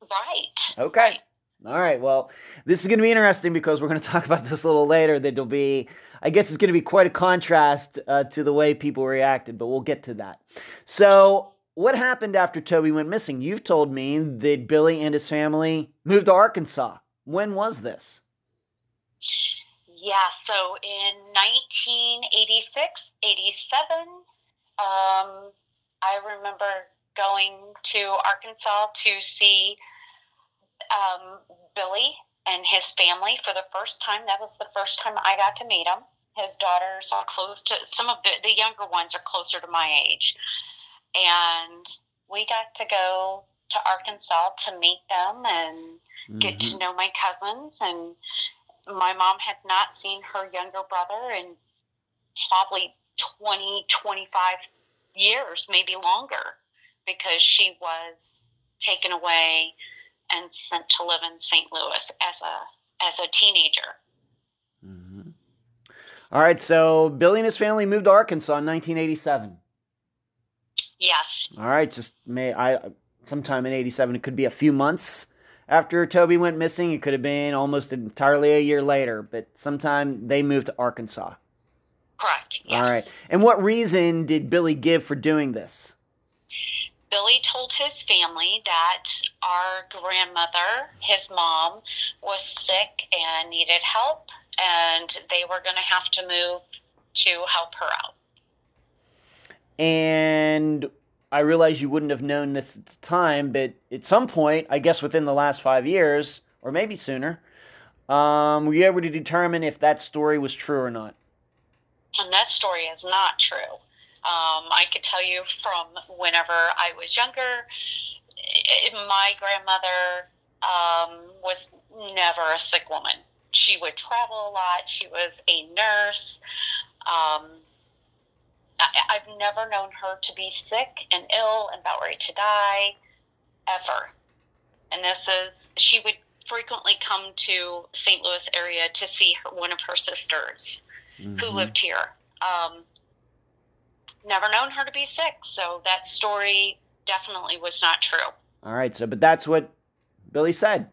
Right. Okay. Right. All right. Well, this is going to be interesting because we're going to talk about this a little later. That'll be, I guess it's going to be quite a contrast to the way people reacted, but we'll get to that. So what happened after Toby went missing? You've told me that Billy and his family moved to Arkansas. When was this? Yeah. So in 1986, 87, I remember going to Arkansas to see Billy and his family for the first time. That was the first time I got to meet him. His daughters are close to, some of the younger ones are closer to my age. And we got to go to Arkansas to meet them and get to know my cousins. And my mom had not seen her younger brother in probably 20, 25 years, maybe longer, because she was taken away and sent to live in St. Louis as a teenager. Mm-hmm. All right, so Billy and his family moved to Arkansas in 1987. Yes. All right. Just sometime in 87, it could be a few months after Toby went missing. It could have been almost entirely a year later, but sometime they moved to Arkansas. Correct. Yes. All right. And what reason did Billy give for doing this? Billy told his family that our grandmother, his mom, was sick and needed help, and they were going to have to move to help her out. And I realize you wouldn't have known this at the time, but at some point, I guess within the last 5 years, or maybe sooner, were you able to determine if that story was true or not? And that story is not true. I could tell you from whenever I was younger, my grandmother was never a sick woman. She would travel a lot. She was a nurse. I've never known her to be sick and ill and about ready to die, ever. And she would frequently come to St. Louis area to see one of her sisters mm-hmm. who lived here. Never known her to be sick, so that story definitely was not true. All right, but that's what Billy said.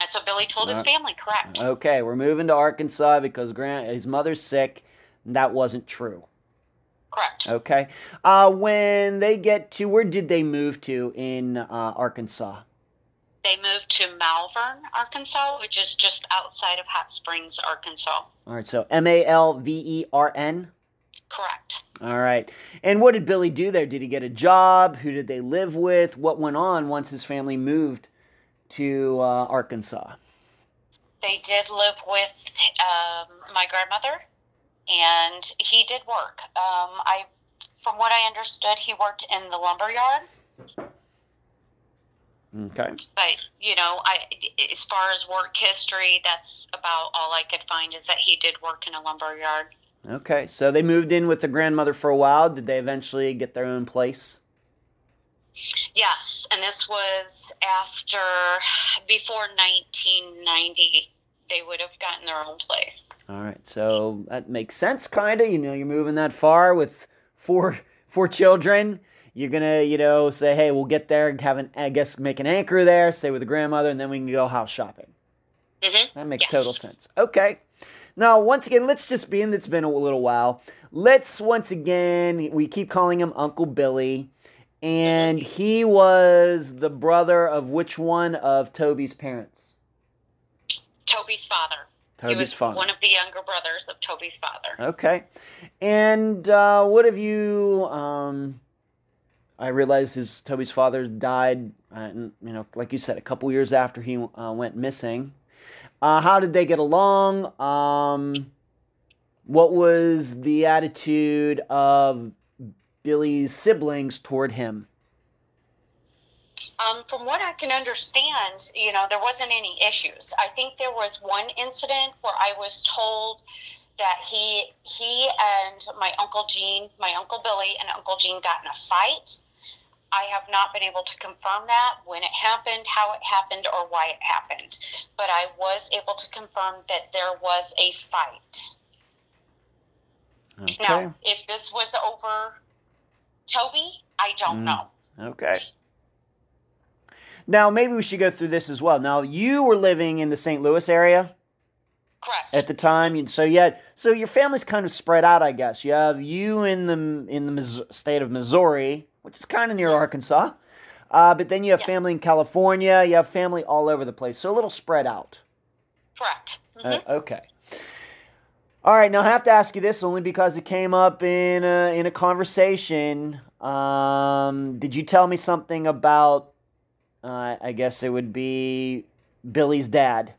That's what Billy told his family, correct. Okay, we're moving to Arkansas because his mother's sick, and that wasn't true. Correct. Okay. Where did they move to in Arkansas? They moved to Malvern, Arkansas, which is just outside of Hot Springs, Arkansas. All right, so Malvern? Correct. All right. And what did Billy do there? Did he get a job? Who did they live with? What went on once his family moved to Arkansas? They did live with my grandmother. And he did work. From what I understood, he worked in the lumber yard. Okay. But, as far as work history, that's about all I could find is that he did work in a lumber yard. Okay. So they moved in with the grandmother for a while. Did they eventually get their own place? Yes. And this was before 1990. They would have gotten their own place. All right, so that makes sense, kind of. You're moving that far with four children. You're going to, say, hey, we'll get there and make an anchor there, stay with the grandmother, and then we can go house shopping. Mm-hmm. That makes total sense. Okay. Now, once again, let's just be in. It's been a little while. Let's, once again, we keep calling him Uncle Billy, and he was the brother of which one of Toby's parents? Toby's father. One of the younger brothers of Toby's father. Okay. And what have you... I realize Toby's father died, like you said, a couple years after he went missing. How did they get along? What was the attitude of Billy's siblings toward him? From what I can understand, there wasn't any issues. I think there was one incident where I was told that he and my Uncle Billy and Uncle Gene got in a fight. I have not been able to confirm that, when it happened, how it happened, or why it happened. But I was able to confirm that there was a fight. Okay. Now, if this was over Toby, I don't know. Okay. Now, maybe we should go through this as well. Now, you were living in the St. Louis area? Correct. At the time. So your family's kind of spread out, I guess. You have you in the state of Missouri, which is kind of near Arkansas. But then you have family in California. You have family all over the place. So a little spread out. Correct. Mm-hmm. Okay. All right. Now, I have to ask you this only because it came up in a conversation. Did you tell me something about... I guess it would be Billy's dad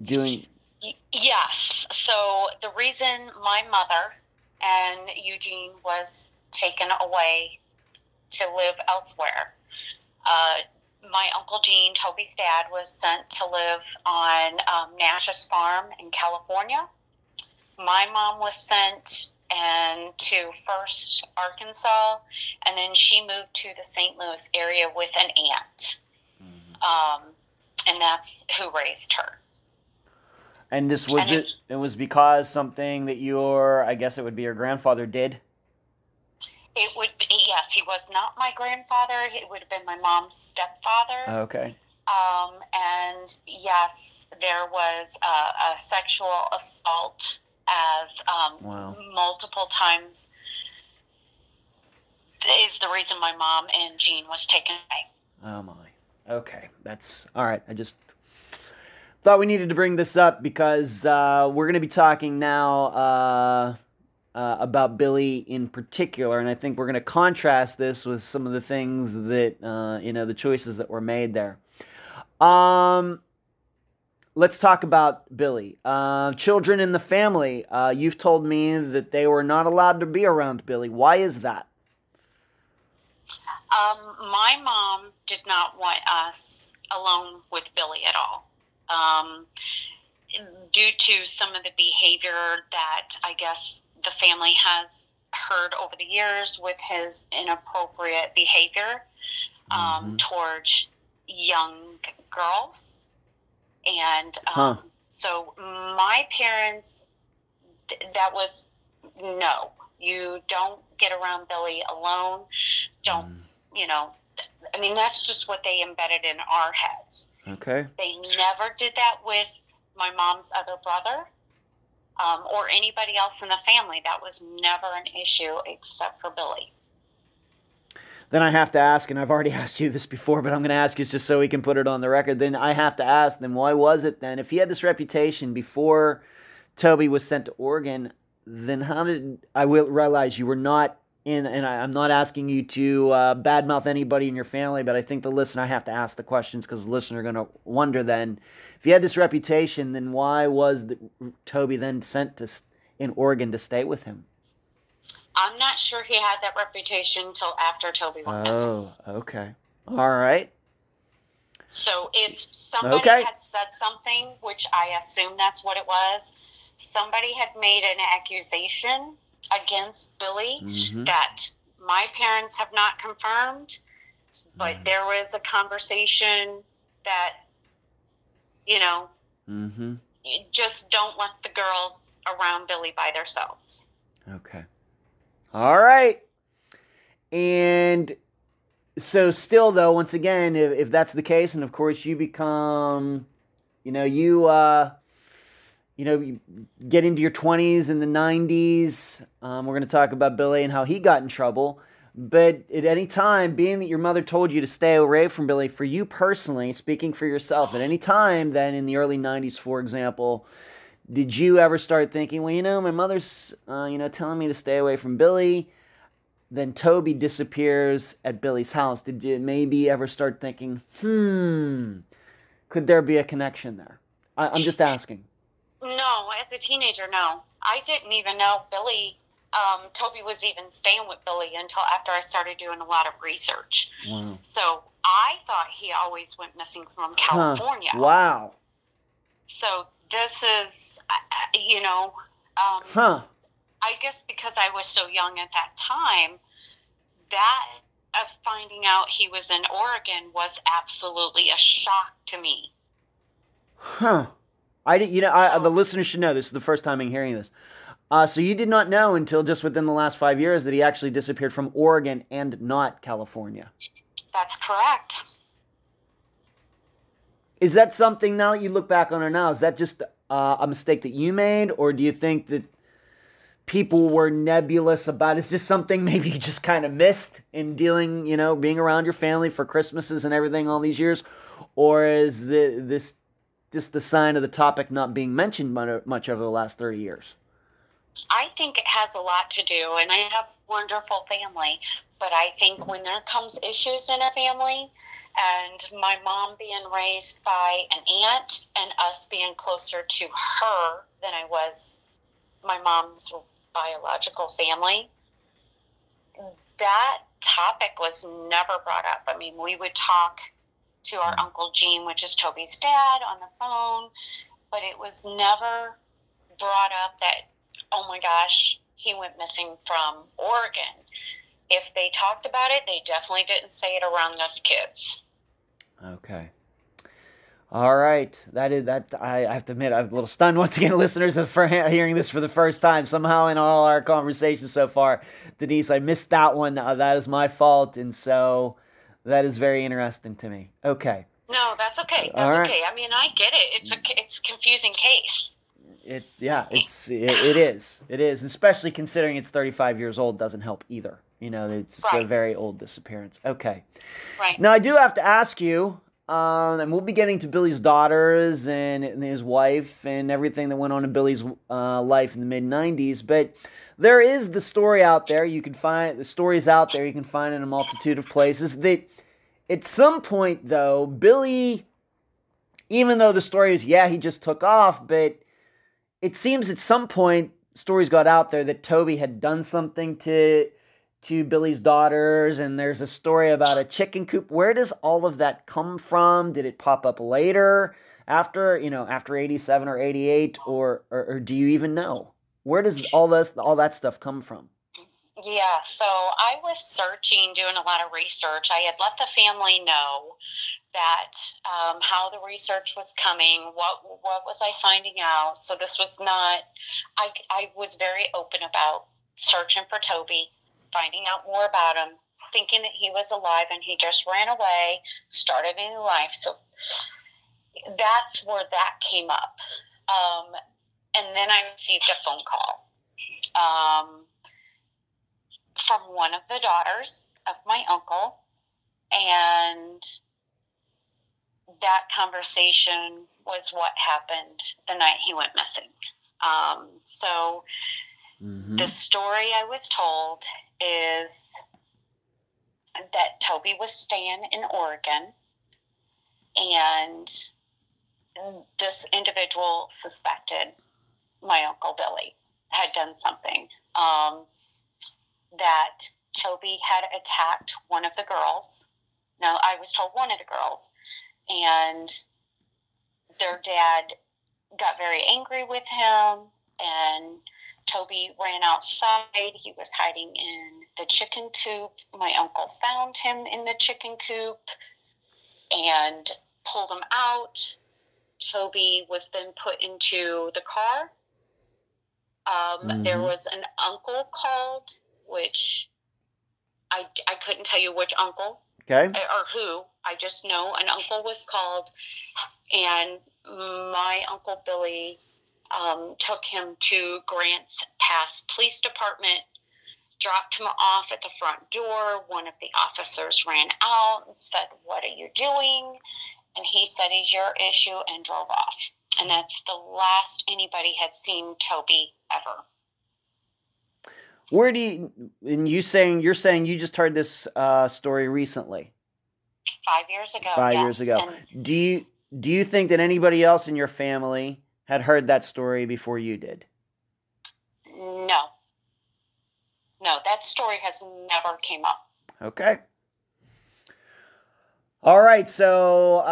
doing... Yes. So the reason my mother and Eugene was taken away to live elsewhere, my Uncle Gene, Toby's dad, was sent to live on Nash's farm in California. My mom was sent to first Arkansas, and then she moved to the St. Louis area with an aunt. Mm-hmm. And that's who raised her. And this was it was because something that your grandfather did? It would be, yes, he was not my grandfather. It would have been my mom's stepfather. Okay. And yes, there was a sexual assault as wow. multiple times is the reason my mom and Gene was taken away. Oh, my. Okay. That's all right. I just thought we needed to bring this up because we're going to be talking now about Billy in particular, and I think we're going to contrast this with some of the things that, the choices that were made there. Let's talk about Billy. Children in the family, you've told me that they were not allowed to be around Billy. Why is that? My mom did not want us alone with Billy at all. Due to some of the behavior that I guess the family has heard over the years with his inappropriate behavior towards young girls. And so my parents, that was, no, you don't get around Billy alone. Don't, I mean, that's just what they embedded in our heads. Okay. They never did that with my mom's other brother. Or anybody else in the family. That was never an issue except for Billy. Then I have to ask, and I've already asked you this before, but I'm going to ask you just so we can put it on the record. Then I have to ask them, why was it then? If he had this reputation before Toby was sent to Oregon, then how did I will realize you were not in, and I'm not asking you to badmouth anybody in your family, but I think the listener, I have to ask the questions because the listener are going to wonder then, if you had this reputation, then why was Toby then sent to in Oregon to stay with him? I'm not sure he had that reputation until after Toby went missing. Oh, okay. All right. So if somebody had said something, which I assume that's what it was, somebody had made an accusation against Billy that my parents have not confirmed, but there was a conversation that, you just don't let the girls around Billy by themselves. Okay. All right. And so still, though, once again, if that's the case, and of course you become, you get into your 20s and the 90s. We're going to talk about Billy and how he got in trouble. But at any time, being that your mother told you to stay away from Billy, for you personally, speaking for yourself, at any time then in the early 90s, for example, did you ever start thinking, well, my mother's, telling me to stay away from Billy. Then Toby disappears at Billy's house. Did you maybe ever start thinking, could there be a connection there? I'm just asking. No, as a teenager, no. I didn't even know Billy, Toby was even staying with Billy until after I started doing a lot of research. Wow. So I thought he always went missing from California. Huh. Wow. So this is, I guess because I was so young at that time, that of finding out he was in Oregon was absolutely a shock to me. Huh. I did, the listeners should know this is the first time I'm hearing this. So you did not know until just within the last 5 years that he actually disappeared from Oregon and not California. That's correct. Is that something now that you look back on it now? Is that just a mistake that you made, or do you think that people were nebulous about? It's just something maybe you just kind of missed in dealing, being around your family for Christmases and everything all these years, or is this? Just the sign of the topic not being mentioned much over the last 30 years? I think it has a lot to do, and I have a wonderful family, but I think when there comes issues in a family, and my mom being raised by an aunt and us being closer to her than I was my mom's biological family, that topic was never brought up. I mean, we would talk to our Uncle Gene, which is Toby's dad, on the phone, but it was never brought up that, oh my gosh, he went missing from Oregon. If they talked about it, they definitely didn't say it around us kids. Okay. All right, that is that. I have to admit, I'm a little stunned once again, listeners, for hearing this for the first time. Somehow, in all our conversations so far, Denise, I missed that one. That is my fault, and so that is very interesting to me. Okay. No, that's okay. That's right. Okay. I mean, I get it. It's a confusing case. It is, and especially considering it's 35 years old doesn't help either. You know, it's right. A very old disappearance. Okay. Right. Now, I do have to ask you. And we'll be getting to Billy's daughters and his wife and everything that went on in Billy's life in the mid-90s. But there is the story out there. You can find the stories out there. You can find in a multitude of places that at some point, though, Billy, even though the story is, he just took off, but it seems at some point stories got out there that Toby had done something to Billy's daughters, and there's a story about a chicken coop. Where does all of that come from? Did it pop up later, after 87 or 88, or do you even know? Where does all that stuff come from? Yeah, so I was searching, doing a lot of research. I had let the family know that how the research was coming, what was I finding out. So this was not. I was very open about searching for Toby, finding out more about him, thinking that he was alive and he just ran away, started a new life. So that's where that came up. And then I received a phone call from one of the daughters of my uncle. And that conversation was what happened the night he went missing. Mm-hmm. The story I was told is that Toby was staying in Oregon, and this individual suspected my Uncle Billy had done something, that Toby had attacked one of the girls. Now, I was told one of the girls, and their dad got very angry with him, and Toby ran outside. He was hiding in the chicken coop. My uncle found him in the chicken coop and pulled him out. Toby was then put into the car. There was an uncle called, which I couldn't tell you which uncle, okay, or who. I just know an uncle was called, and my Uncle Billy took him to Grants Pass Police Department, dropped him off at the front door. One of the officers ran out and said, "What are you doing?" And he said, "It's your issue," and drove off. And that's the last anybody had seen Toby ever. Where do you, and you're saying you just heard this story recently? 5 years ago. Yes. Years ago. And do you think that anybody else in your family had heard that story before you did? No, that story has never came up. Okay. All right, so,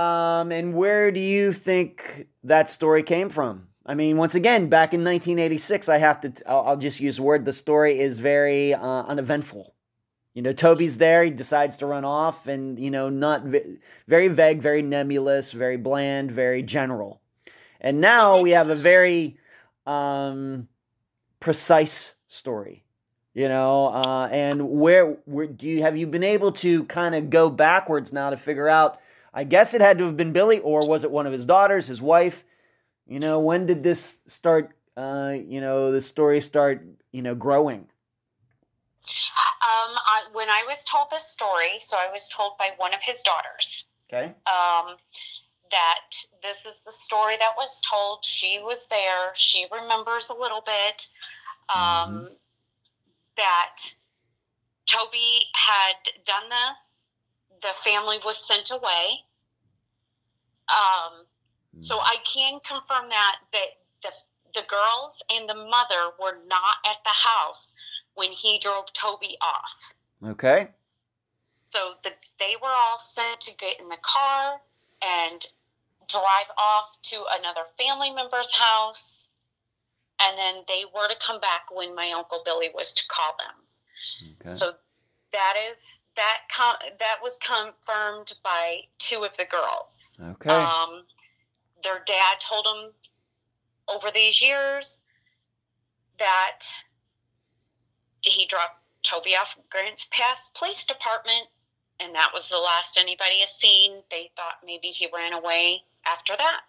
and where do you think that story came from? I mean, once again, back in 1986, I'll just use the word, the story is very uneventful. You know, Toby's there, he decides to run off, and, you know, not very vague, very nebulous, very bland, very general. And now we have a very precise story, you know. And where have you been able to kind of go backwards now to figure out? I guess it had to have been Billy, or was it one of his daughters, his wife? You know, when did this start? The story start, growing. When I was told this story, so I was told by one of his daughters. Okay. That this is the story that was told. She was there. She remembers a little bit, that Toby had done this. The family was sent away. So I can confirm that the girls and the mother were not at the house when he drove Toby off. Okay. So they were all sent to get in the car and drive off to another family member's house, and then they were to come back when my Uncle Billy was to call them. Okay. So that was confirmed by two of the girls. Okay. their dad told them over these years that he dropped Toby off at Grants Pass Police Department, and that was the last anybody has seen. They thought maybe he ran away after that.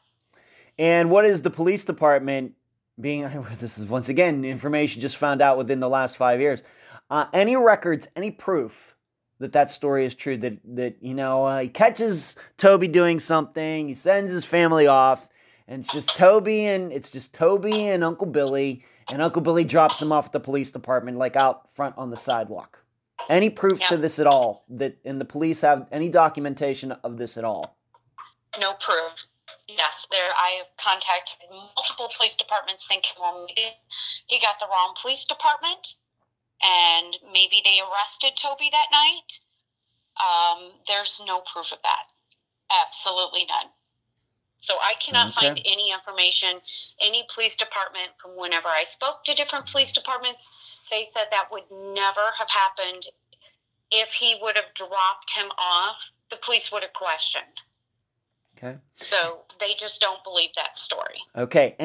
And what is the police department being, this is once again information just found out within the last 5 years, any records, any proof that story is true, that you know, he catches Toby doing something, he sends his family off, and it's just Toby and Uncle Billy, and Uncle Billy drops him off at the police department, like out front on the sidewalk. Any proof to this at all? And the police have any documentation of this at all? No proof. Yes, I have contacted multiple police departments thinking, well, maybe he got the wrong police department, and maybe they arrested Toby that night. There's no proof of that. Absolutely none. So I cannot find any information, any police department. From whenever I spoke to different police departments, they said that would never have happened. If he would have dropped him off, the police would have questioned. Okay. So they just don't believe that story. Okay.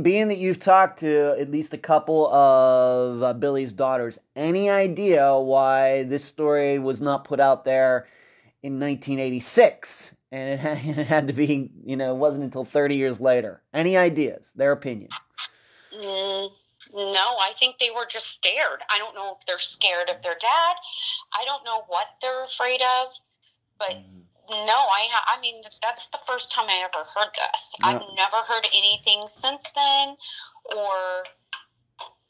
Being that you've talked to at least a couple of Billy's daughters, any idea why this story was not put out there in 1986? And it had to be, you know, it wasn't until 30 years later. Any ideas? Their opinion? No, I think they were just scared. I don't know if they're scared of their dad. I don't know what they're afraid of. But no, I mean, that's the first time I ever heard this. No. I've never heard anything since then, or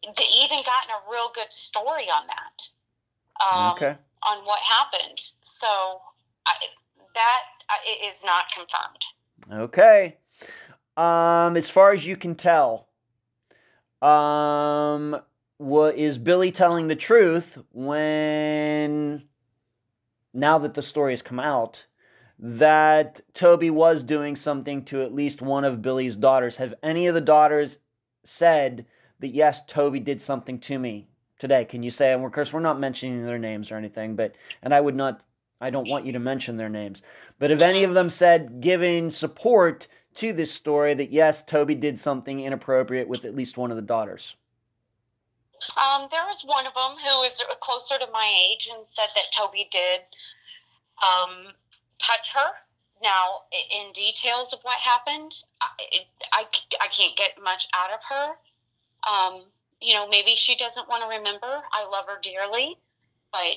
even gotten a real good story on that, on what happened. So it is not confirmed. Okay. As far as you can tell, is Billy telling the truth now that the story has come out, that Toby was doing something to at least one of Billy's daughters? Have any of the daughters said that, yes, Toby did something to me today? Can you say, and of course we're not mentioning their names or anything, but, and I don't want you to mention their names. But if any of them said, giving support to this story, that yes, Toby did something inappropriate with at least one of the daughters? There was one of them who is closer to my age and said that Toby did touch her. Now, in details of what happened, I can't get much out of her. You know, maybe she doesn't want to remember. I love her dearly, but...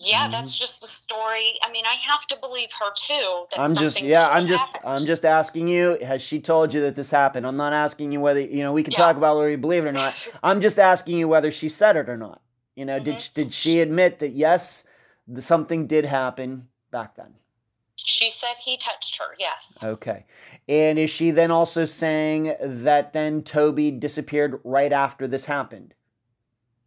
yeah, that's just the story. I mean, I have to believe her too. That I'm just asking you, has she told you that this happened? I'm not asking you whether, you know, we can talk about whether you believe it or not. I'm just asking you whether she said it or not. You know, did she admit that, yes, something did happen back then? She said he touched her, yes. Okay. And is she then also saying that then Toby disappeared right after this happened?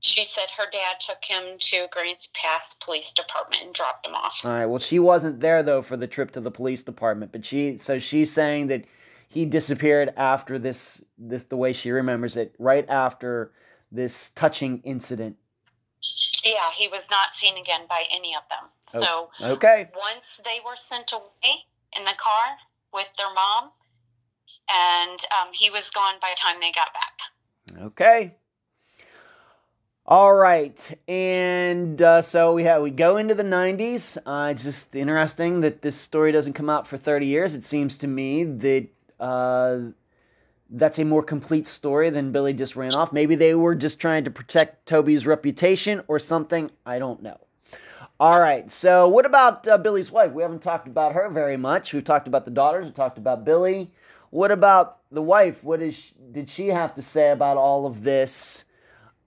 She said her dad took him to Grants Pass Police Department and dropped him off. All right. Well, she wasn't there, though, for the trip to the police department. But she's saying that he disappeared after this, the way she remembers it, right after this touching incident. Yeah, he was not seen again by any of them. Oh, so once they were sent away in the car with their mom, and he was gone by the time they got back. Okay. All right, and so we go into the 90s. It's just interesting that this story doesn't come out for 30 years. It seems to me that that's a more complete story than Billy just ran off. Maybe they were just trying to protect Toby's reputation or something. I don't know. All right, so what about Billy's wife? We haven't talked about her very much. We've talked about the daughters. We've talked about Billy. What about the wife? What did she have to say about all of this?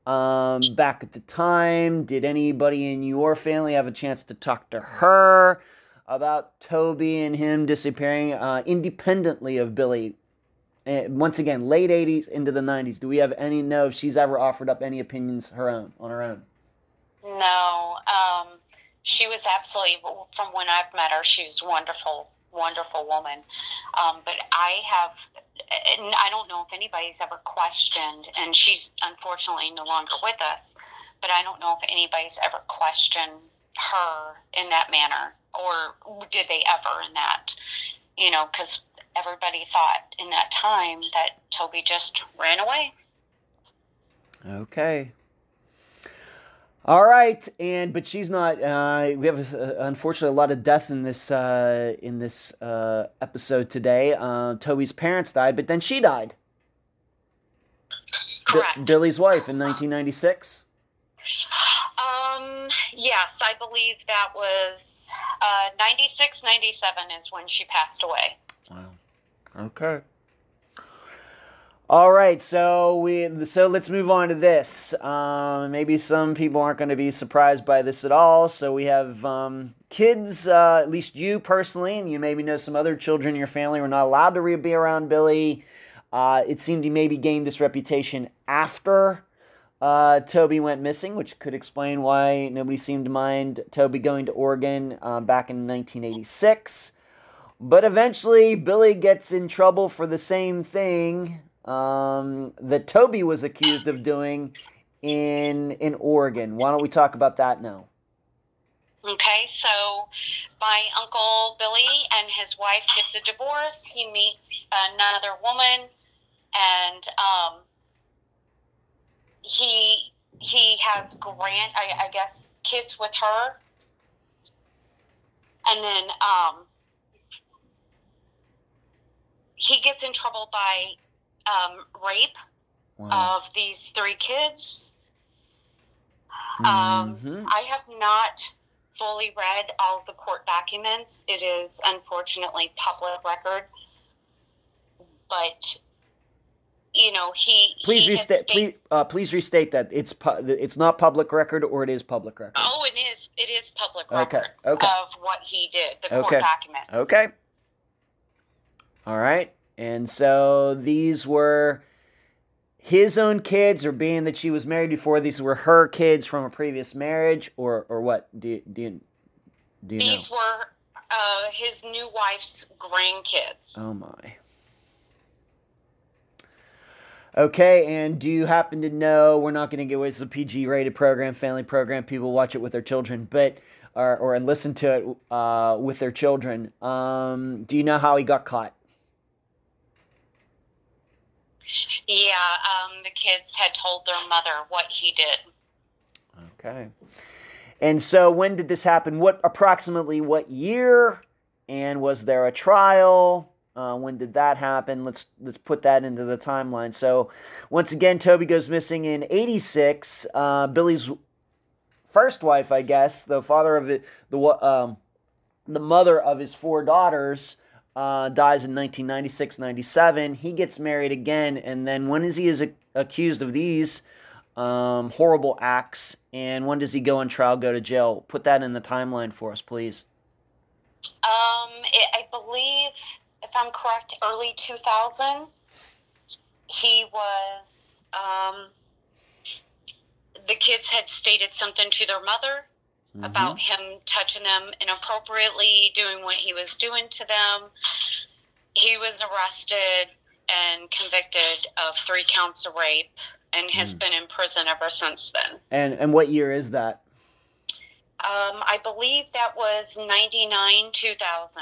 Back at the time, did anybody in your family have a chance to talk to her about Toby and him disappearing independently of Billy? Once again, late 80s into the 90s. Do we have any know if she's ever offered up any opinions on her own? No. She was absolutely, from when I've met her, she's a wonderful, wonderful woman. But I don't know if anybody's ever questioned, and she's unfortunately no longer with us, but I don't know if anybody's ever questioned her in that manner, or did they ever in that, you know, because everybody thought in that time that Toby just ran away. Okay. All right, but she's not. We have unfortunately a lot of death in this episode today. Toby's parents died, but then she died. Correct. Billy's wife in 1996. Yes, I believe that was 96, 97 is when she passed away. Wow. Okay. All right, so let's move on to this. Maybe some people aren't going to be surprised by this at all. So we have kids, at least you personally, and you maybe know some other children in your family were not allowed to be around Billy. It seemed he maybe gained this reputation after Toby went missing, which could explain why nobody seemed to mind Toby going to Oregon back in 1986. But eventually, Billy gets in trouble for the same thing that Toby was accused of doing in Oregon. Why don't we talk about that now? Okay, so my Uncle Billy and his wife gets a divorce. He meets another woman, and he has Grant, I guess, kids with her. And then he gets in trouble by rape of these three kids. I have not fully read all of the court documents. It is unfortunately public record, but you know he. Please restate that it's not public record, or it is public record. Oh, it is. It is public record. Okay. Of what he did. The court documents. Okay. All right. And so these were his own kids, or being that she was married before, these were her kids from a previous marriage, or what? Do you know? These were his new wife's grandkids. Oh, my. Okay, and do you happen to know, we're not going to give away, this is a PG-rated program, family program, people watch it with their children, but or listen to it with their children. Do you know how he got caught? Yeah, the kids had told their mother what he did. Okay. And so when did this happen? Approximately what year? And was there a trial? When did that happen? Let's put that into the timeline. So once again, Toby goes missing in 86. Billy's first wife, I guess, the father of the mother of his four daughters, dies in 1996, 97. He gets married again, and then when is he accused of these horrible acts, and when does he go on trial, go to jail? Put that in the timeline for us, please. I believe, if I'm correct, early 2000, he was, the kids had stated something to their mother about him touching them inappropriately, doing what he was doing to them. He was arrested and convicted of 3 counts of rape and has been in prison ever since then. And what year is that? I believe that was 99, 2000,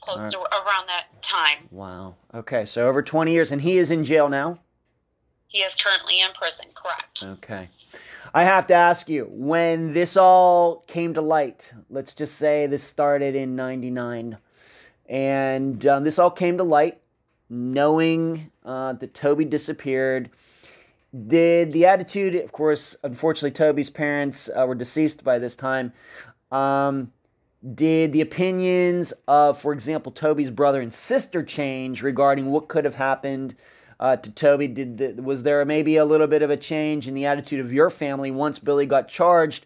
close to around that time. Wow. Okay, so over 20 years, and he is in jail now? He is currently in prison, correct. Okay. I have to ask you, when this all came to light, let's just say this started in 99, and this all came to light knowing that Toby disappeared. Did the attitude, of course, unfortunately Toby's parents were deceased by this time, did the opinions of, for example, Toby's brother and sister change regarding what could have happened to Toby? Was there maybe a little bit of a change in the attitude of your family once Billy got charged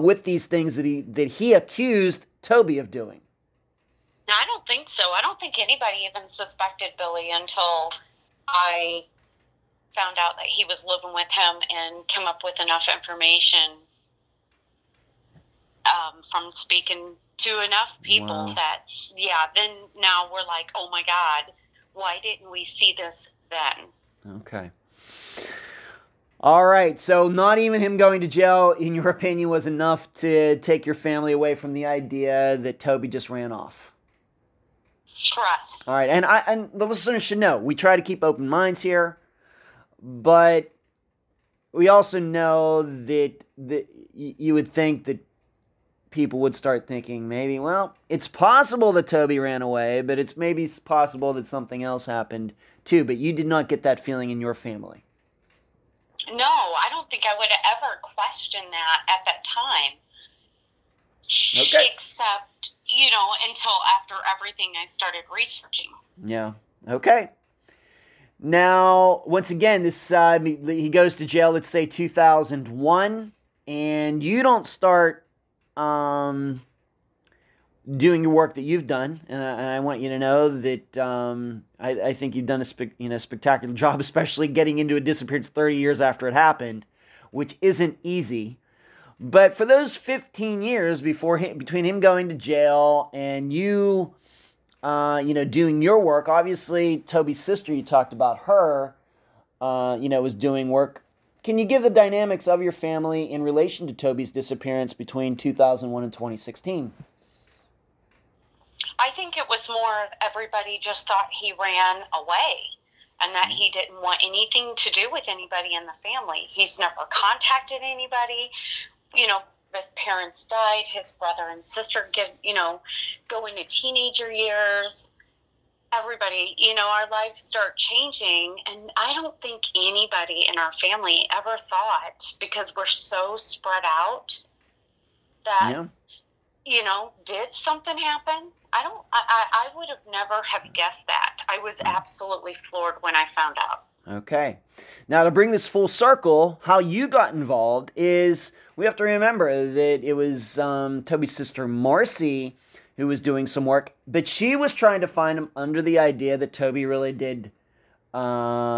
with these things that he accused Toby of doing? No, I don't think so. I don't think anybody even suspected Billy until I found out that he was living with him and came up with enough information from speaking to enough people then now we're like, oh my God, why didn't we see this then? Okay. All right. So not even him going to jail, in your opinion, was enough to take your family away from the idea that Toby just ran off? Trust. All right, and the listeners should know, we try to keep open minds here, but we also know that you would think that people would start thinking maybe, well, it's possible that Toby ran away, but it's maybe possible that something else happened too. But you did not get that feeling in your family. No, I don't think I would have ever questioned that at that time. Okay. Except, until after everything I started researching. Yeah. Okay. Now, once again, he goes to jail, let's say 2001, and you don't start doing your work that you've done, and I want you to know that I think you've done a spectacular job, especially getting into a disappearance 30 years after it happened, which isn't easy. But for those 15 years between him going to jail and you, doing your work, obviously Toby's sister, you talked about her, was doing work. Can you give the dynamics of your family in relation to Toby's disappearance between 2001 and 2016? I think it was more everybody just thought he ran away and that he didn't want anything to do with anybody in the family. He's never contacted anybody. His parents died, his brother and sister go into teenager years. Everybody, our lives start changing, and I don't think anybody in our family ever thought, because we're so spread out, that, did something happen? I would have never have guessed that. I was absolutely floored when I found out. Okay. Now, to bring this full circle, how you got involved is, we have to remember that it was Toby's sister Marcy who was doing some work, but she was trying to find him under the idea that Toby really did run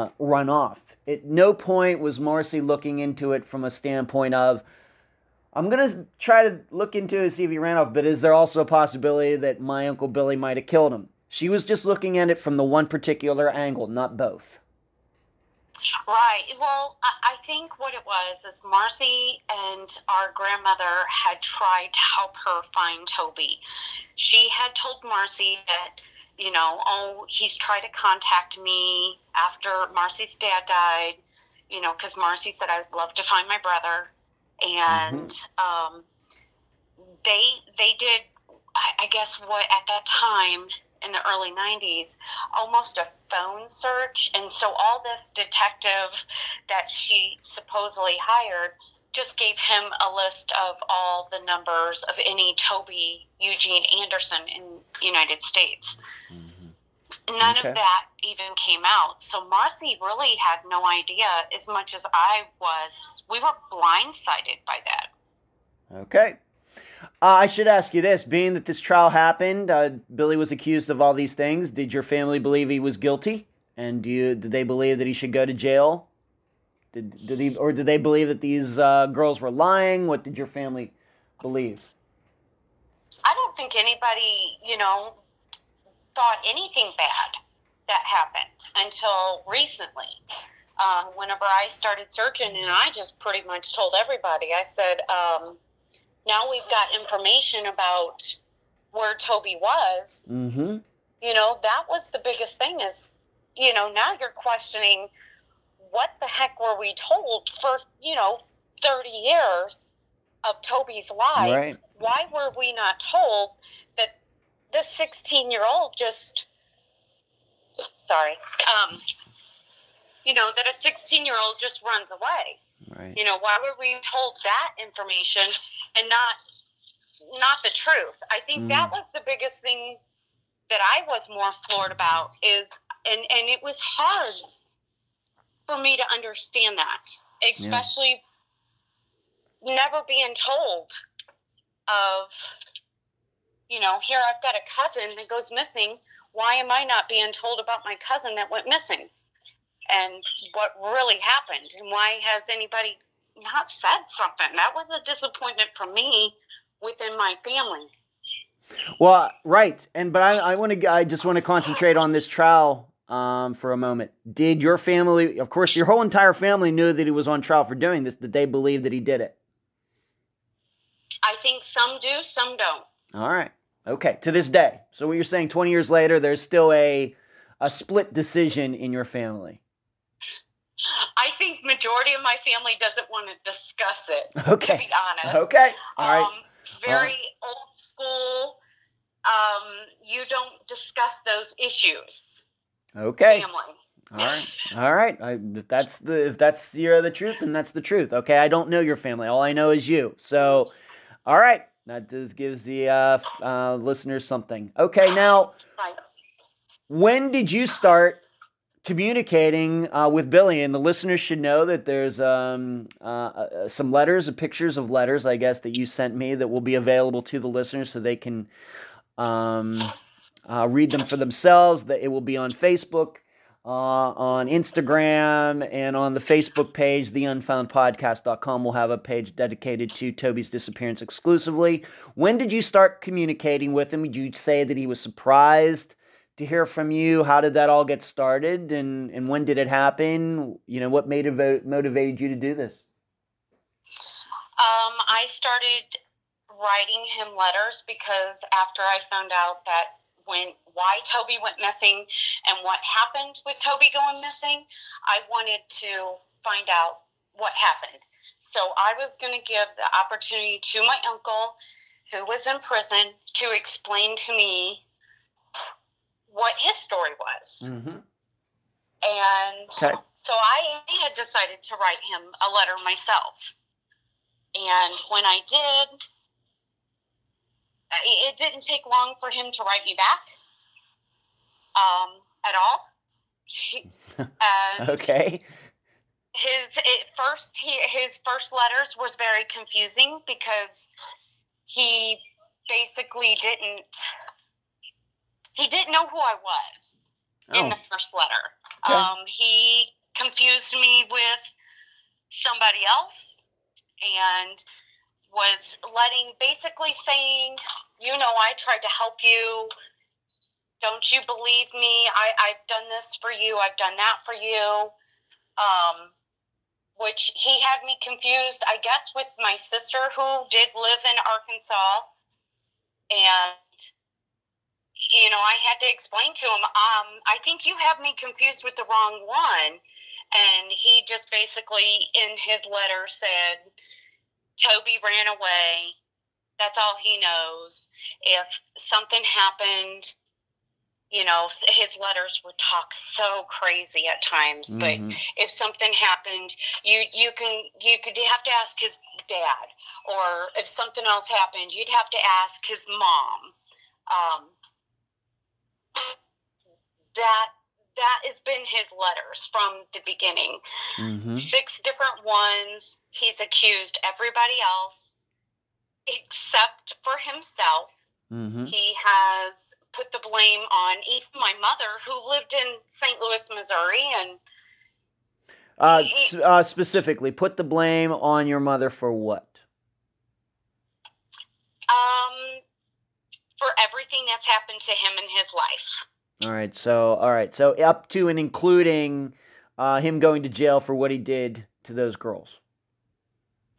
off. At no point was Marcy looking into it from a standpoint of, I'm going to try to look into it and see if he ran off, but is there also a possibility that my Uncle Billy might have killed him? She was just looking at it from the one particular angle, not both. Right. Well, I think what it was is Marcy and our grandmother had tried to help her find Toby. She had told Marcy that, he's tried to contact me after Marcy's dad died, because Marcy said, I'd love to find my brother. And they did, I guess, what at that time in the early 90s, almost a phone search. And so all this detective that she supposedly hired just gave him a list of all the numbers of any Toby Eugene Anderson in the United States. Mm-hmm. None of that even came out. So Marcy really had no idea as much as I was. We were blindsided by that. Okay. I should ask you this, being that this trial happened, Billy was accused of all these things. Did your family believe he was guilty? And did they believe that he should go to jail? Did they believe that these girls were lying? What did your family believe? I don't think anybody, thought anything bad that happened until recently. Whenever I started searching, and I just pretty much told everybody, I said, now we've got information about where Toby was. Mm-hmm. That was the biggest thing is, now you're questioning what the heck were we told for, 30 years of Toby's life. Right. Why were we not told that this 16-year-old that a 16-year-old just runs away. Right. Why were we told that information and not the truth? I think that was the biggest thing that I was more floored about is, and it was hard for me to understand that, especially never being told of, here I've got a cousin that goes missing. Why am I not being told about my cousin that went missing? And what really happened, and why has anybody not said something? That was a disappointment for me within my family. Well, right, but I just want to concentrate on this trial for a moment. Did your family, of course, your whole entire family knew that he was on trial for doing this? Did they believe that he did it? I think some do, some don't. All right. Okay, to this day. So what you're saying, 20 years later, there's still a split decision in your family. I think majority of my family doesn't want to discuss it, okay. To be honest. Okay, all right. Very old school. You don't discuss those issues. Okay. Family. All right. If that's the truth, then that's the truth. Okay, I don't know your family. All I know is you. So, all right. That just gives the listeners something. Okay, now, when did you start communicating with Billy? And the listeners should know that there's some letters, pictures of letters, I guess, that you sent me that will be available to the listeners so they can read them for themselves. It will be on Facebook, on Instagram, and on the Facebook page, theunfoundpodcast.com. We'll have a page dedicated to Toby's disappearance exclusively. When did you start communicating with him? Did you say that he was surprised to hear from you? How did that all get started? And when did it happen? You know, what motivated you to do this? I started writing him letters because after I found out that why Toby went missing and what happened with Toby going missing, I wanted to find out what happened. So I was going to give the opportunity to my uncle, who was in prison, to explain to me what his story was. Mm-hmm. And okay. So I had decided to write him a letter myself. And when I did, it didn't take long for him to write me back at all. Okay. His first letters was very confusing because he basically didn't know who I was in the first letter. Okay. He confused me with somebody else and was basically saying, you know, I tried to help you. Don't you believe me? I've done this for you. I've done that for you. Which he had me confused, I guess, with my sister who did live in Arkansas. And, you know, I had to explain to him, I think you have me confused with the wrong one. And he just basically in his letter said, Toby ran away. That's all he knows. If something happened, you know, his letters would talk so crazy at times. Mm-hmm. But if something happened, you have to ask his dad. Or if something else happened, you'd have to ask his mom. That has been his letters from the beginning. Mm-hmm. 6 different ones. He's accused everybody else except for himself. Mm-hmm. He has put the blame on even my mother, who lived in St. Louis, Missouri. And specifically, put the blame on your mother for what? For everything that's happened to him in his life. All right, so up to and including him going to jail for what he did to those girls.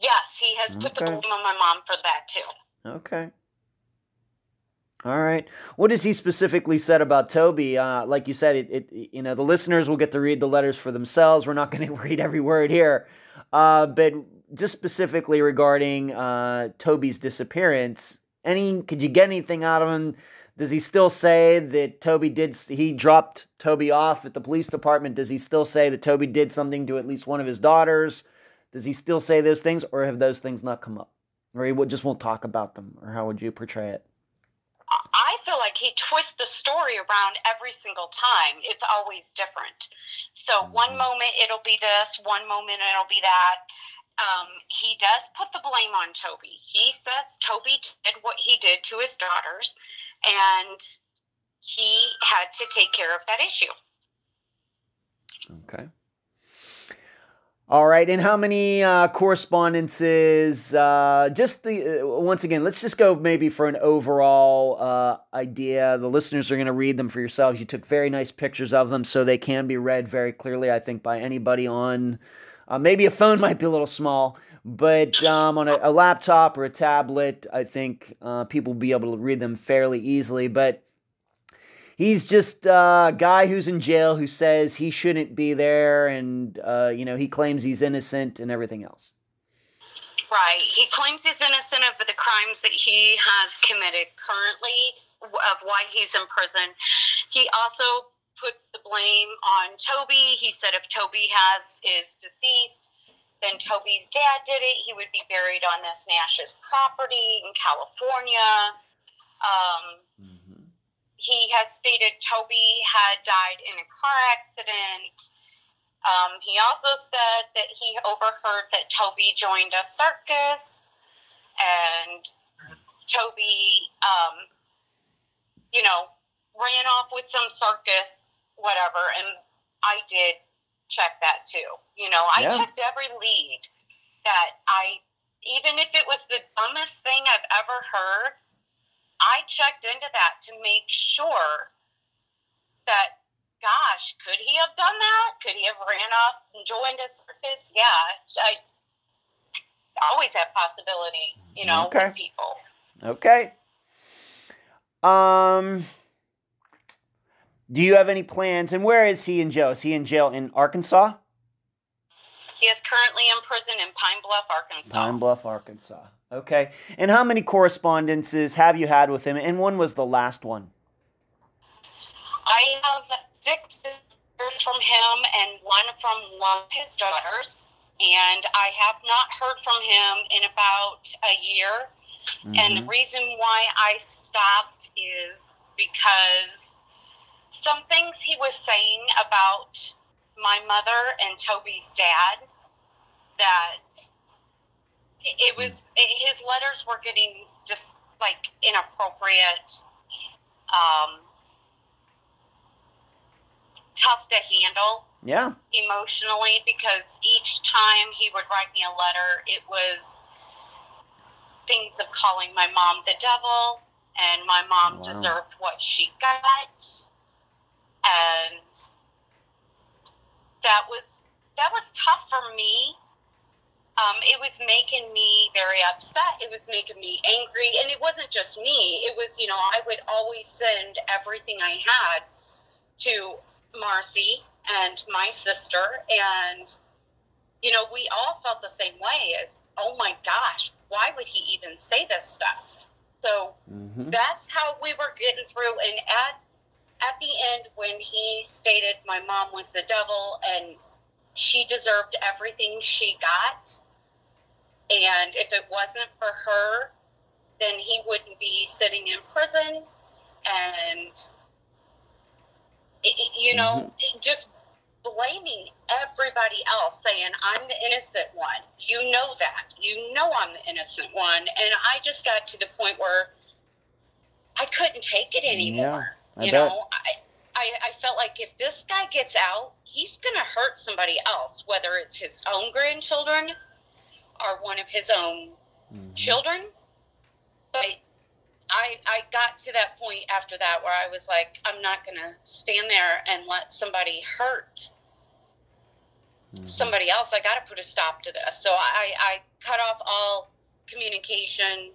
Yes, he has put the blame on my mom for that too. Okay. All right. What has he specifically said about Toby? Like you said, you know, the listeners will get to read the letters for themselves. We're not going to read every word here, but just specifically regarding Toby's disappearance. Could you get anything out of him? Does he still say that he dropped Toby off at the police department? Does he still say that Toby did something to at least one of his daughters? Does he still say those things, or have those things not come up? Or he just won't talk about them? Or how would you portray it? I feel like he twists the story around every single time. It's always different. So one moment it'll be this, one moment it'll be that. He does put the blame on Toby. He says Toby did what he did to his daughters, and he had to take care of that issue. Okay. All right. And how many correspondences? Once again, let's just go maybe for an overall idea. The listeners are going to read them for yourselves. You took very nice pictures of them, so they can be read very clearly, I think, by anybody on. Maybe a phone might be a little small, But on a laptop or a tablet, I think people will be able to read them fairly easily. But he's just a guy who's in jail who says he shouldn't be there, and he claims he's innocent and everything else. Right. He claims he's innocent of the crimes that he has committed currently, of why he's in prison. He also puts the blame on Toby. He said if Toby is deceased, then Toby's dad did it. He would be buried on this Nash's property in California. He has stated Toby had died in a car accident. He also said that he overheard that Toby joined a circus, and Toby, ran off with some circus, whatever. And I did check that too. Checked every lead that even if it was the dumbest thing I've ever heard, I checked into that to make sure that, gosh, could he have done that? Could he have ran off and joined a circus? Yeah, I always have possibility, okay. With people. Okay. Do you have any plans? And where is he in jail? Is he in jail in Arkansas? He is currently in prison in Pine Bluff, Arkansas. Pine Bluff, Arkansas. Okay. And how many correspondences have you had with him? And when was the last one? I have 6 letters from him and one from one of his daughters. And I have not heard from him in about a year. Mm-hmm. And the reason why I stopped is because some things he was saying about my mother and Toby's dad, that it was, his letters were getting just like inappropriate, tough to handle. Yeah. Emotionally, because each time he would write me a letter, it was things of calling my mom the devil, and my mom deserved what she got. And that was tough for me. It was making me very upset. It was making me angry. And it wasn't just me. It was, I would always send everything I had to Marcy and my sister. And, we all felt the same way, as, oh my gosh, why would he even say this stuff? So that's how we were getting through. And at the end, when he stated my mom was the devil and she deserved everything she got, and if it wasn't for her, then he wouldn't be sitting in prison, and, just blaming everybody else, saying, I'm the innocent one. You know that. You know I'm the innocent one. And I just got to the point where I couldn't take it anymore. Yeah. I felt like if this guy gets out, he's going to hurt somebody else, whether it's his own grandchildren or one of his own children. But I got to that point after that where I was like, I'm not going to stand there and let somebody hurt somebody else. I got to put a stop to this. So I cut off all communication.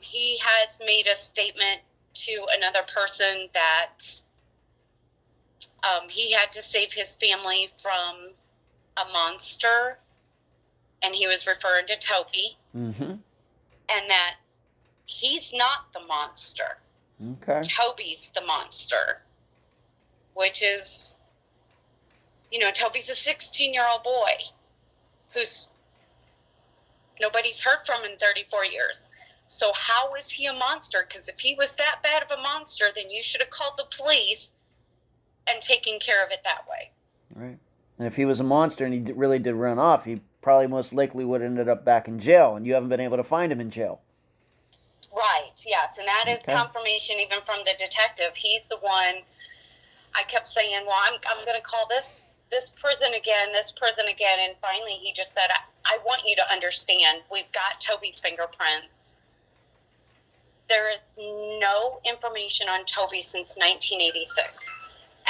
He has made a statement to another person that he had to save his family from a monster, and he was referring to Toby, and that he's not the monster. Okay. Toby's the monster, which is, Toby's a 16-year-old boy who's nobody's heard from in 34 years. So how is he a monster? Because if he was that bad of a monster, then you should have called the police and taken care of it that way. Right. And if he was a monster and he really did run off, he probably most likely would have ended up back in jail, and you haven't been able to find him in jail. Right, yes. And that is confirmation even from the detective. He's the one. I kept saying, well, I'm going to call this prison again, and finally he just said, I want you to understand, we've got Toby's fingerprints. There is no information on Toby since 1986.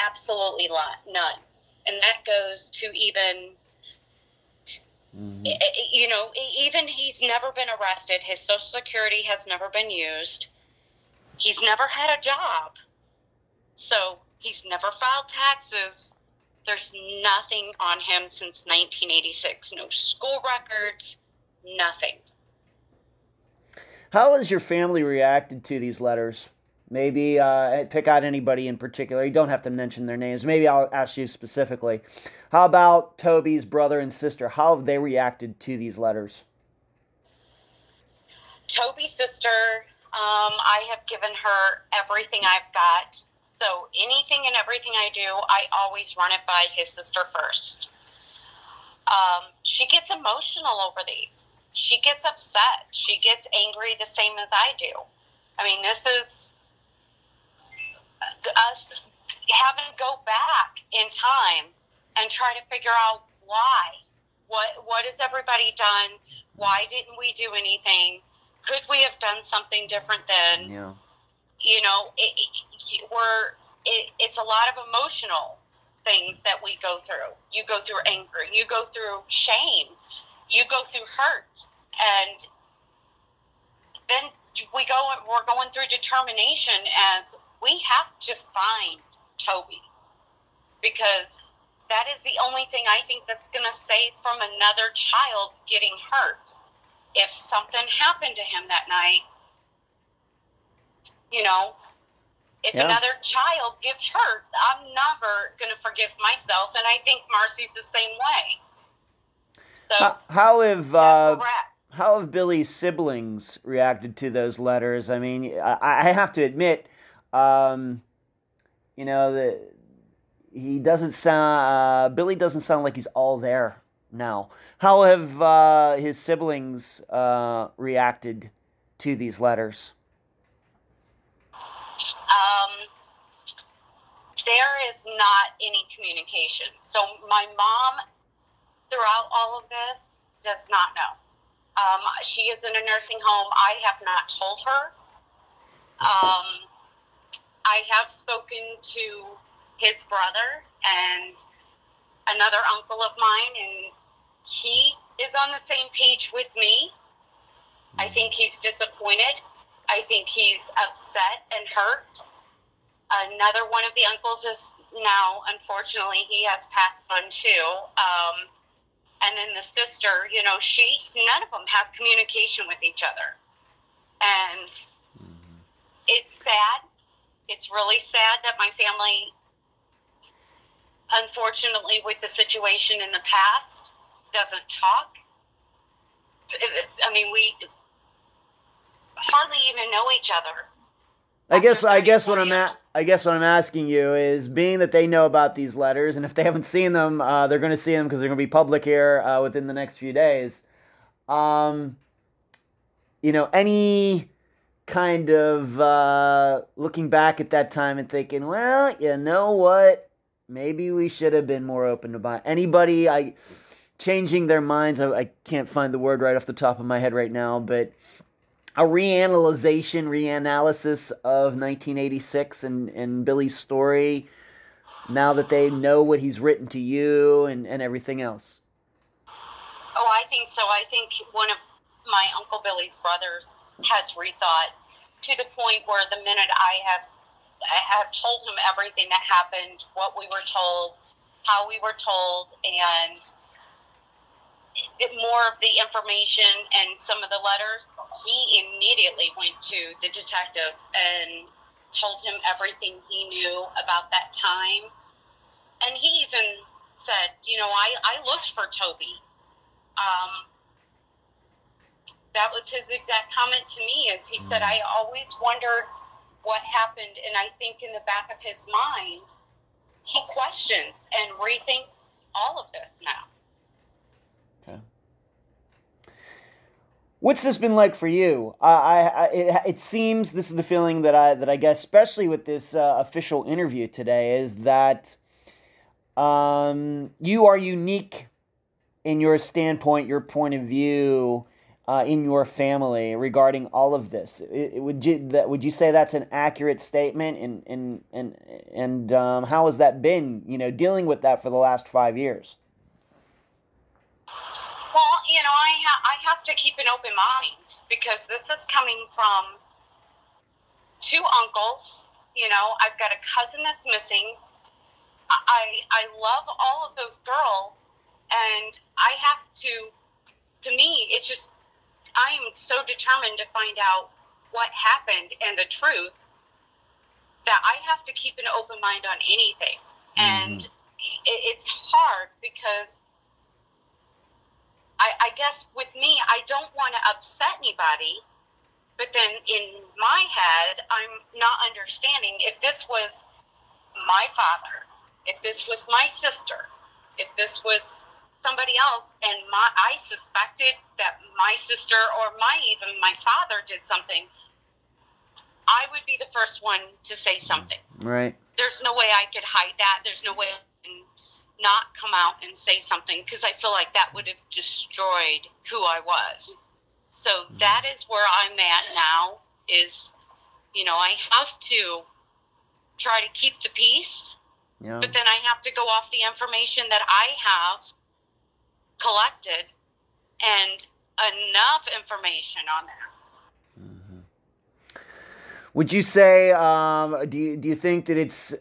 Absolutely none. And that goes to even Mm-hmm. You know, even he's never been arrested. His Social Security has never been used. He's never had a job. So he's never filed taxes. There's nothing on him since 1986. No school records, nothing. How has your family reacted to these letters? Maybe pick out anybody in particular. You don't have to mention their names. Maybe I'll ask you specifically. How about Toby's brother and sister? How have they reacted to these letters? Toby's sister, I have given her everything I've got. So anything and everything I do, I always run it by his sister first. She gets emotional over these. She gets upset. She gets angry the same as I do. I mean, this is us having to go back in time and try to figure out why. What has everybody done? Why didn't we do anything? Could we have done something different then? Yeah. You know, it's a lot of emotional things that we go through. You go through anger. You go through shame. You go through hurt. And then we're going through determination as we have to find Toby, because that is the only thing I think that's going to save from another child getting hurt. If something happened to him that night, you know, if another child gets hurt, I'm never going to forgive myself. And I think Marcy's the same way. So how have Billy's siblings reacted to those letters? I mean, I have to admit, you know, Billy doesn't sound like he's all there now. How have his siblings reacted to these letters? There is not any communication. So my mom, throughout all of this, does not know. She is in a nursing home. I have not told her. I have spoken to his brother and another uncle of mine, and he is on the same page with me. I think he's disappointed. I think he's upset and hurt. Another one of the uncles is now, unfortunately, he has passed on too. And then the sister, you know, none of them have communication with each other. And it's sad. It's really sad that my family, unfortunately, with the situation in the past, doesn't talk. I mean, we hardly even know each other. I guess what I'm asking you is, being that they know about these letters, and if they haven't seen them, they're going to see them because they're going to be public here within the next few days. You know, any kind of looking back at that time and thinking, well, you know what, maybe we should have been more open about anybody. Changing their minds. I can't find the word right off the top of my head right now, but a reanalysis of 1986 and Billy's story, now that they know what he's written to you and everything else? Oh, I think so. I think one of my Uncle Billy's brothers has rethought, to the point where the minute I have told him everything that happened, what we were told, how we were told, and more of the information and some of the letters, he immediately went to the detective and told him everything he knew about that time. And he even said, you know, I looked for Toby. That was his exact comment to me, as he said, I always wondered what happened. And I think in the back of his mind, he questions and rethinks all of this now. What's this been like for you? It seems this is the feeling that I guess, especially with this official interview today, is that you are unique in your standpoint, your point of view, in your family regarding all of this. Would you say that's an accurate statement? And how has that been? You know, dealing with that for the last 5 years. Well, you know, I have to keep an open mind, because this is coming from two uncles. You know, I've got a cousin that's missing. I love all of those girls, and I have to me, it's just, I am so determined to find out what happened and the truth that I have to keep an open mind on anything. Mm-hmm. And it's hard because I guess with me, I don't want to upset anybody, but then in my head, I'm not understanding if this was my father, if this was my sister, if this was somebody else, and I suspected that my sister or even my father did something, I would be the first one to say something. Right. There's no way I could hide that. There's no way I can not come out and say something, because I feel like that would have destroyed who I was. So that is where I'm at now, is, you know, I have to try to keep the peace. Yeah. But then I have to go off the information that I have collected and enough information on that. Mm-hmm. Would you say, do you think that it's,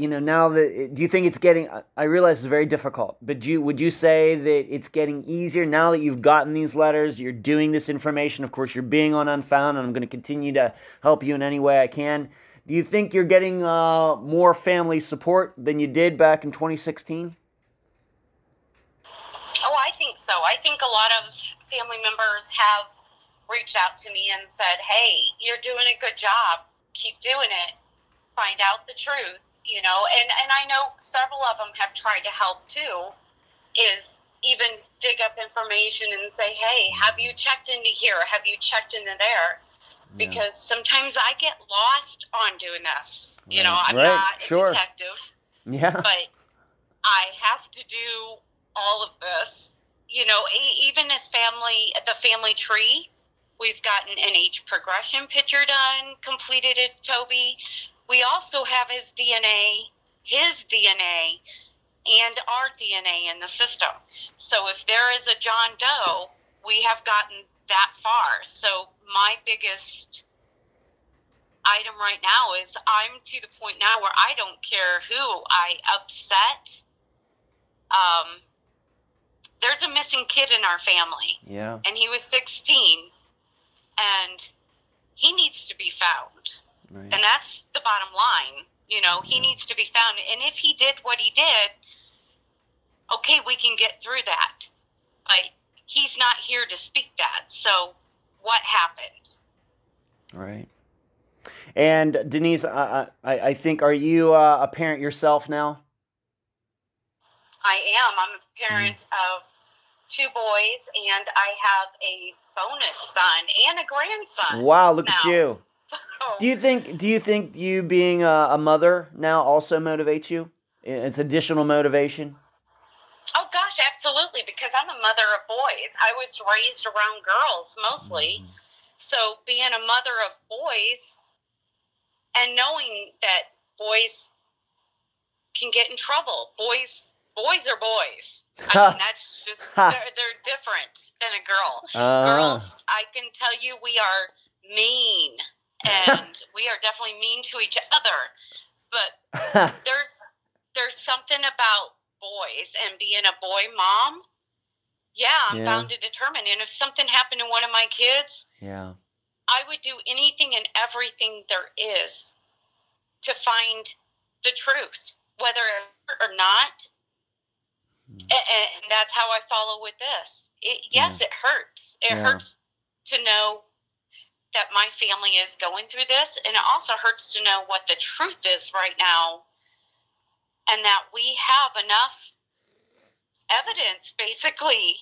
you know, now that, do you think it's getting, I realize it's very difficult, but would you say that it's getting easier now that you've gotten these letters, you're doing this information, of course you're being on Unfound, and I'm going to continue to help you in any way I can. Do you think you're getting more family support than you did back in 2016? Oh, I think so. I think a lot of family members have reached out to me and said, hey, you're doing a good job. Keep doing it. Find out the truth, you know. And I know several of them have tried to help, too, is even dig up information and say, hey, have you checked into here? Have you checked into there? Yeah. Because sometimes I get lost on doing this. Right. You know, I'm not a detective. Yeah. But I have to do all of this. You know, even as family, the family tree, we've got an NH progression picture done, completed at Toby. We also have his DNA, and our DNA in the system. So if there is a John Doe, we have gotten that far. So my biggest item right now is I'm to the point now where I don't care who I upset. There's a missing kid in our family. Yeah. And he was 16, and he needs to be found. Right. And that's the bottom line. You know, he needs to be found. And if he did what he did, okay, we can get through that. But he's not here to speak that. So what happened? Right. And Denise, I think, are you a parent yourself now? I am. I'm a parent of two boys, and I have a bonus son and a grandson. Wow, look now. At you. So, do you think you being a mother now also motivates you? It's additional motivation? Oh, gosh, absolutely, because I'm a mother of boys. I was raised around girls mostly. Mm-hmm. So being a mother of boys and knowing that boys can get in trouble, Boys are boys. I mean, that's just, they're different than a girl. Girls, I can tell you, we are mean. And we are definitely mean to each other. But there's something about boys and being a boy mom. Yeah, I'm bound to determine. And if something happened to one of my kids, I would do anything and everything there is to find the truth, whether or not. And that's how I follow with this. It hurts. It hurts to know that my family is going through this. And it also hurts to know what the truth is right now. And that we have enough evidence, basically,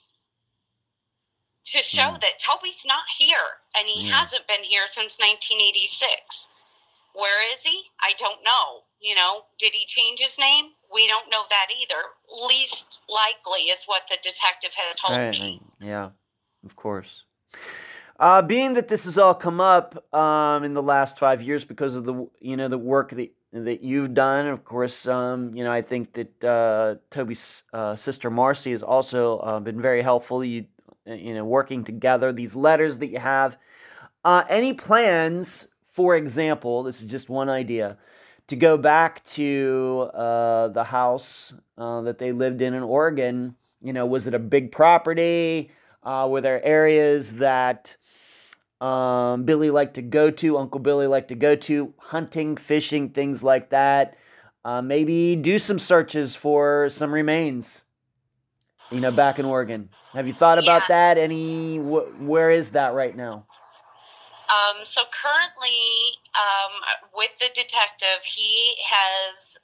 to show that Toby's not here. And he hasn't been here since 1986. Where is he? I don't know. You know, did he change his name? We don't know that either. Least likely is what the detective has told me. Yeah, of course. Being that this has all come up in the last 5 years because of the, you know, the work that you've done, of course, you know, I think that Toby's sister Marcy has also been very helpful. You you know, working together, these letters that you have. Any plans, for example, this is just one idea, to go back to the house that they lived in Oregon? You know, was it a big property? Were there areas that Billy liked to go to, Uncle Billy liked to go to, hunting, fishing, things like that? Maybe do some searches for some remains, you know, back in Oregon. Have you thought about that? Any, where is that right now? So currently, with the detective, he has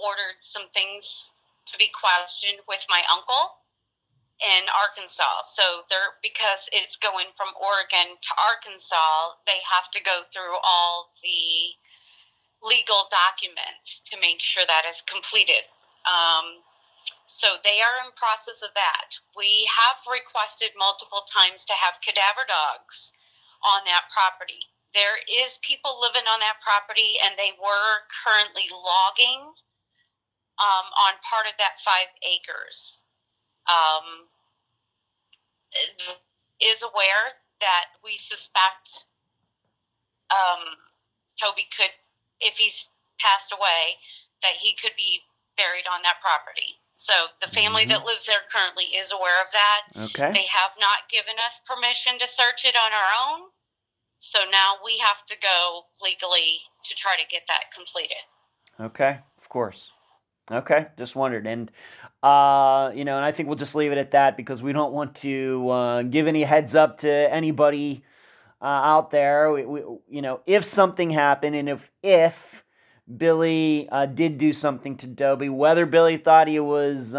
ordered some things to be questioned with my uncle in Arkansas. So they're, because it's going from Oregon to Arkansas, they have to go through all the legal documents to make sure that is completed. So they are in process of that. We have requested multiple times to have cadaver dogs on that property. There is people living on that property, and they were currently logging on part of that 5 acres. Is aware that we suspect Toby could, if he's passed away, that he could be buried on that property. So the family that lives there currently is aware of that. Okay. They have not given us permission to search it on our own. So now we have to go legally to try to get that completed. Okay, of course. Okay, just wondered. And, you know, and I think we'll just leave it at that, because we don't want to give any heads up to anybody out there. We, you know, if something happened, and if Billy did do something to Toby, whether Billy thought he was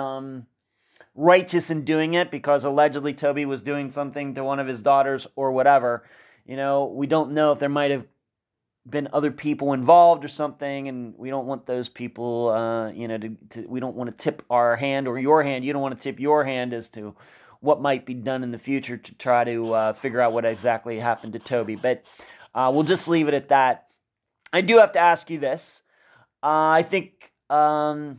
righteous in doing it because allegedly Toby was doing something to one of his daughters or whatever, you know, we don't know if there might have been other people involved or something, and we don't want those people, you know, we don't want to tip our hand or your hand. You don't want to tip your hand as to what might be done in the future to try to figure out what exactly happened to Toby. But we'll just leave it at that. I do have to ask you this. I think some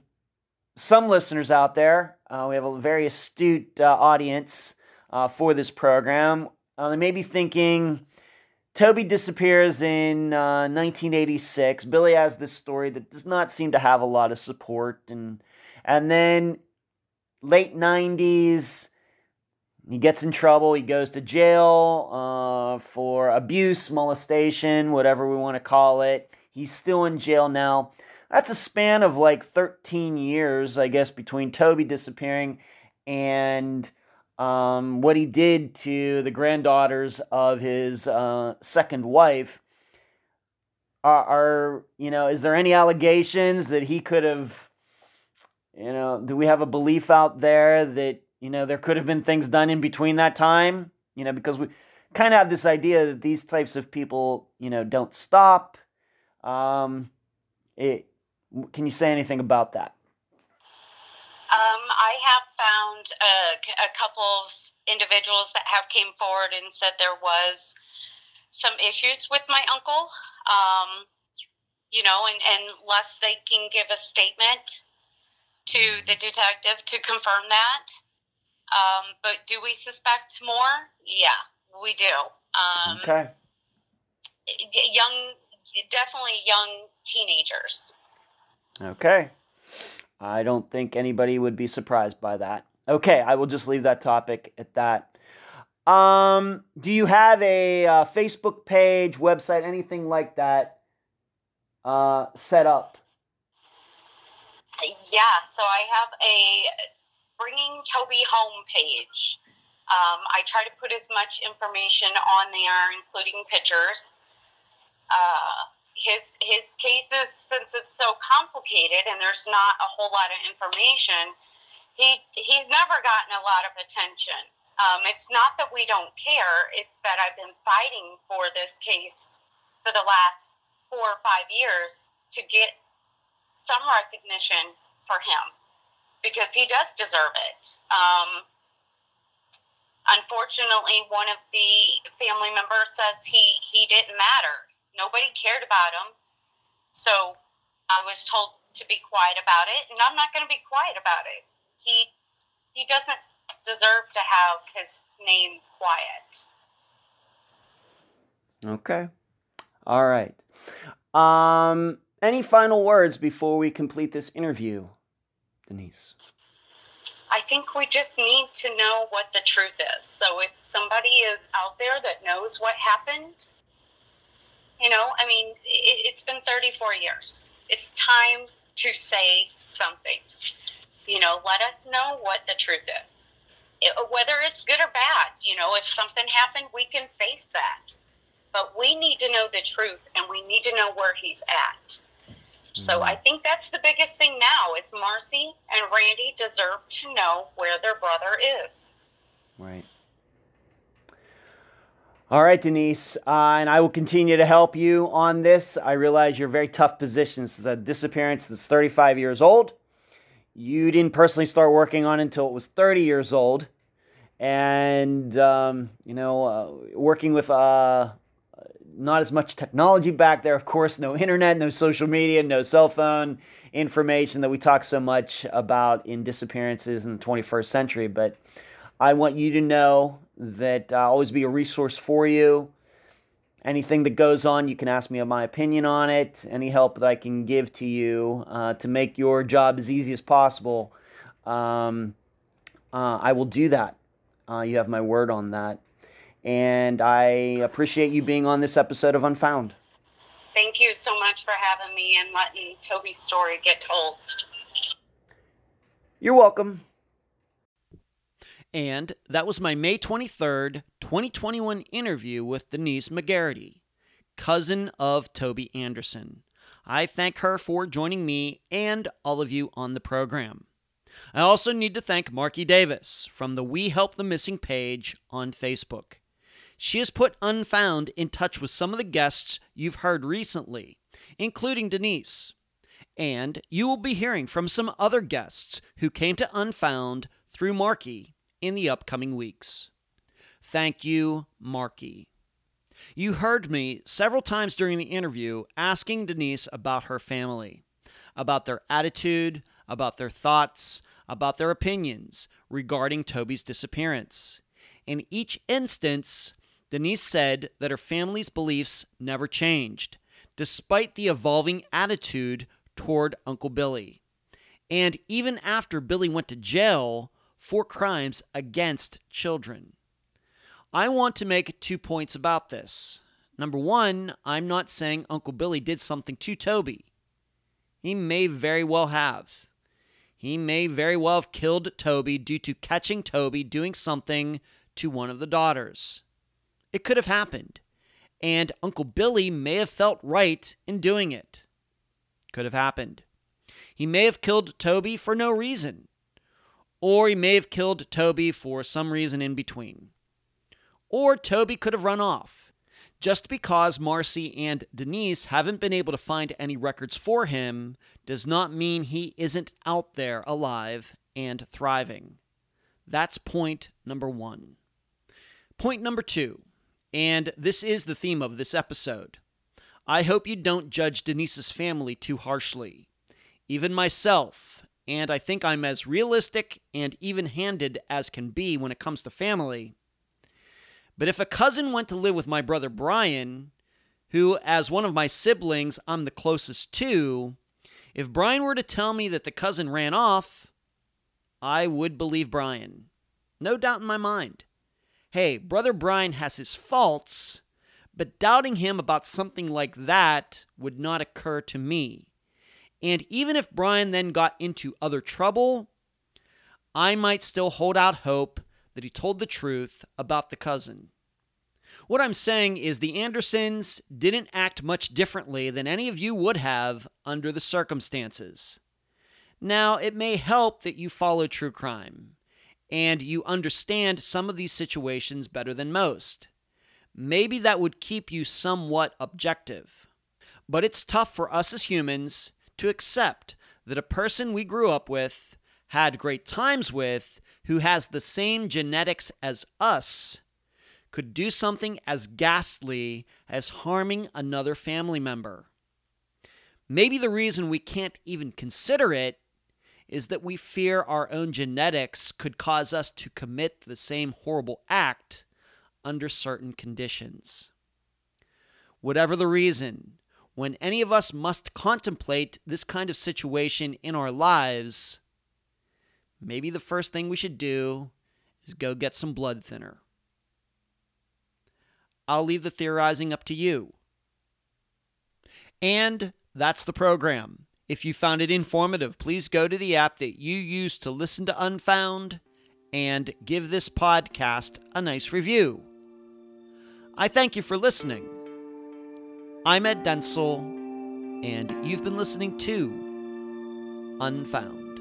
listeners out there, we have a very astute audience for this program. They may be thinking, Toby disappears in 1986. Billy has this story that does not seem to have a lot of support. And then late 90s, he gets in trouble. He goes to jail for abuse, molestation, whatever we want to call it. He's still in jail now. That's a span of like 13 years, I guess, between Toby disappearing and what he did to the granddaughters of his second wife. You know, is there any allegations that he could have, you know, do we have a belief out there that, you know, there could have been things done in between that time, you know, because we kind of have this idea that these types of people, you know, don't stop. Can you say anything about that? I have found a couple of individuals that have came forward and said there was some issues with my uncle, you know, and unless they can give a statement to the detective to confirm that. But do we suspect more? Yeah, we do. Okay. Definitely young teenagers. Okay. I don't think anybody would be surprised by that. Okay, I will just leave that topic at that. Do you have a Facebook page, website, anything like that set up? Yeah, so I have a Bringing Toby Home page. I try to put as much information on there, including pictures. His cases, since it's so complicated and there's not a whole lot of information, he's never gotten a lot of attention. It's not that we don't care; it's that I've been fighting for this case for the last 4 or 5 years to get some recognition for him, because he does deserve it. Unfortunately, one of the family members says he didn't matter. Nobody cared about him. So I was told to be quiet about it, and I'm not going to be quiet about it. He doesn't deserved to have his name quiet. Okay. All right. Any final words before we complete this interview, Denise? I think we just need to know what the truth is. So if somebody is out there that knows what happened, you know, I mean, it's been 34 years. It's time to say something. You know, let us know what the truth is. Whether it's good or bad, you know, if something happened, we can face that. But we need to know the truth, and we need to know where he's at. So I think that's the biggest thing now is Marcy and Randy deserve to know where their brother is. Right. All right, Denise, and I will continue to help you on this. I realize you're in a very tough position. This is a disappearance that's 35 years old. You didn't personally start working on it until it was 30 years old. And, you know, working with... not as much technology back there, of course, no internet, no social media, no cell phone information that we talk so much about in disappearances in the 21st century. But I want you to know that I'll always be a resource for you. Anything that goes on, you can ask me my opinion on it. Any help that I can give to you to make your job as easy as possible, I will do that. You have my word on that. And I appreciate you being on this episode of Unfound. Thank you so much for having me and letting Toby's story get told. You're welcome. And that was my May 23rd, 2021 interview with Denise McGarrity, cousin of Toby Anderson. I thank her for joining me and all of you on the program. I also need to thank Marky Davis from the We Help the Missing page on Facebook. She has put Unfound in touch with some of the guests you've heard recently, including Denise. And you will be hearing from some other guests who came to Unfound through Marky in the upcoming weeks. Thank you, Marky. You heard me several times during the interview asking Denise about her family, about their attitude, about their thoughts, about their opinions regarding Toby's disappearance. In each instance, Denise said that her family's beliefs never changed, despite the evolving attitude toward Uncle Billy. And even after Billy went to jail for crimes against children. I want to make 2 points about this. Number one, I'm not saying Uncle Billy did something to Toby. He may very well have. He may very well have killed Toby due to catching Toby doing something to one of the daughters. It could have happened, and Uncle Billy may have felt right in doing it. Could have happened. He may have killed Toby for no reason, or he may have killed Toby for some reason in between. Or Toby could have run off. Just because Marcy and Denise haven't been able to find any records for him does not mean he isn't out there alive and thriving. That's point number one. Point number two, and this is the theme of this episode. I hope you don't judge Denise's family too harshly. Even myself, and I think I'm as realistic and even-handed as can be when it comes to family. But if a cousin went to live with my brother Brian, who as one of my siblings I'm the closest to, if Brian were to tell me that the cousin ran off, I would believe Brian. No doubt in my mind. Hey, brother Brian has his faults, but doubting him about something like that would not occur to me. And even if Brian then got into other trouble, I might still hold out hope that he told the truth about the cousin. What I'm saying is the Andersons didn't act much differently than any of you would have under the circumstances. Now, it may help that you follow true crime, and you understand some of these situations better than most. Maybe that would keep you somewhat objective. But it's tough for us as humans to accept that a person we grew up with, had great times with, who has the same genetics as us, could do something as ghastly as harming another family member. Maybe the reason we can't even consider it is that we fear our own genetics could cause us to commit the same horrible act under certain conditions. Whatever the reason, when any of us must contemplate this kind of situation in our lives, maybe the first thing we should do is go get some blood thinner. I'll leave the theorizing up to you. And that's the program. If you found it informative, please go to the app that you use to listen to Unfound and give this podcast a nice review. I thank you for listening. I'm Ed Denzel, and you've been listening to Unfound.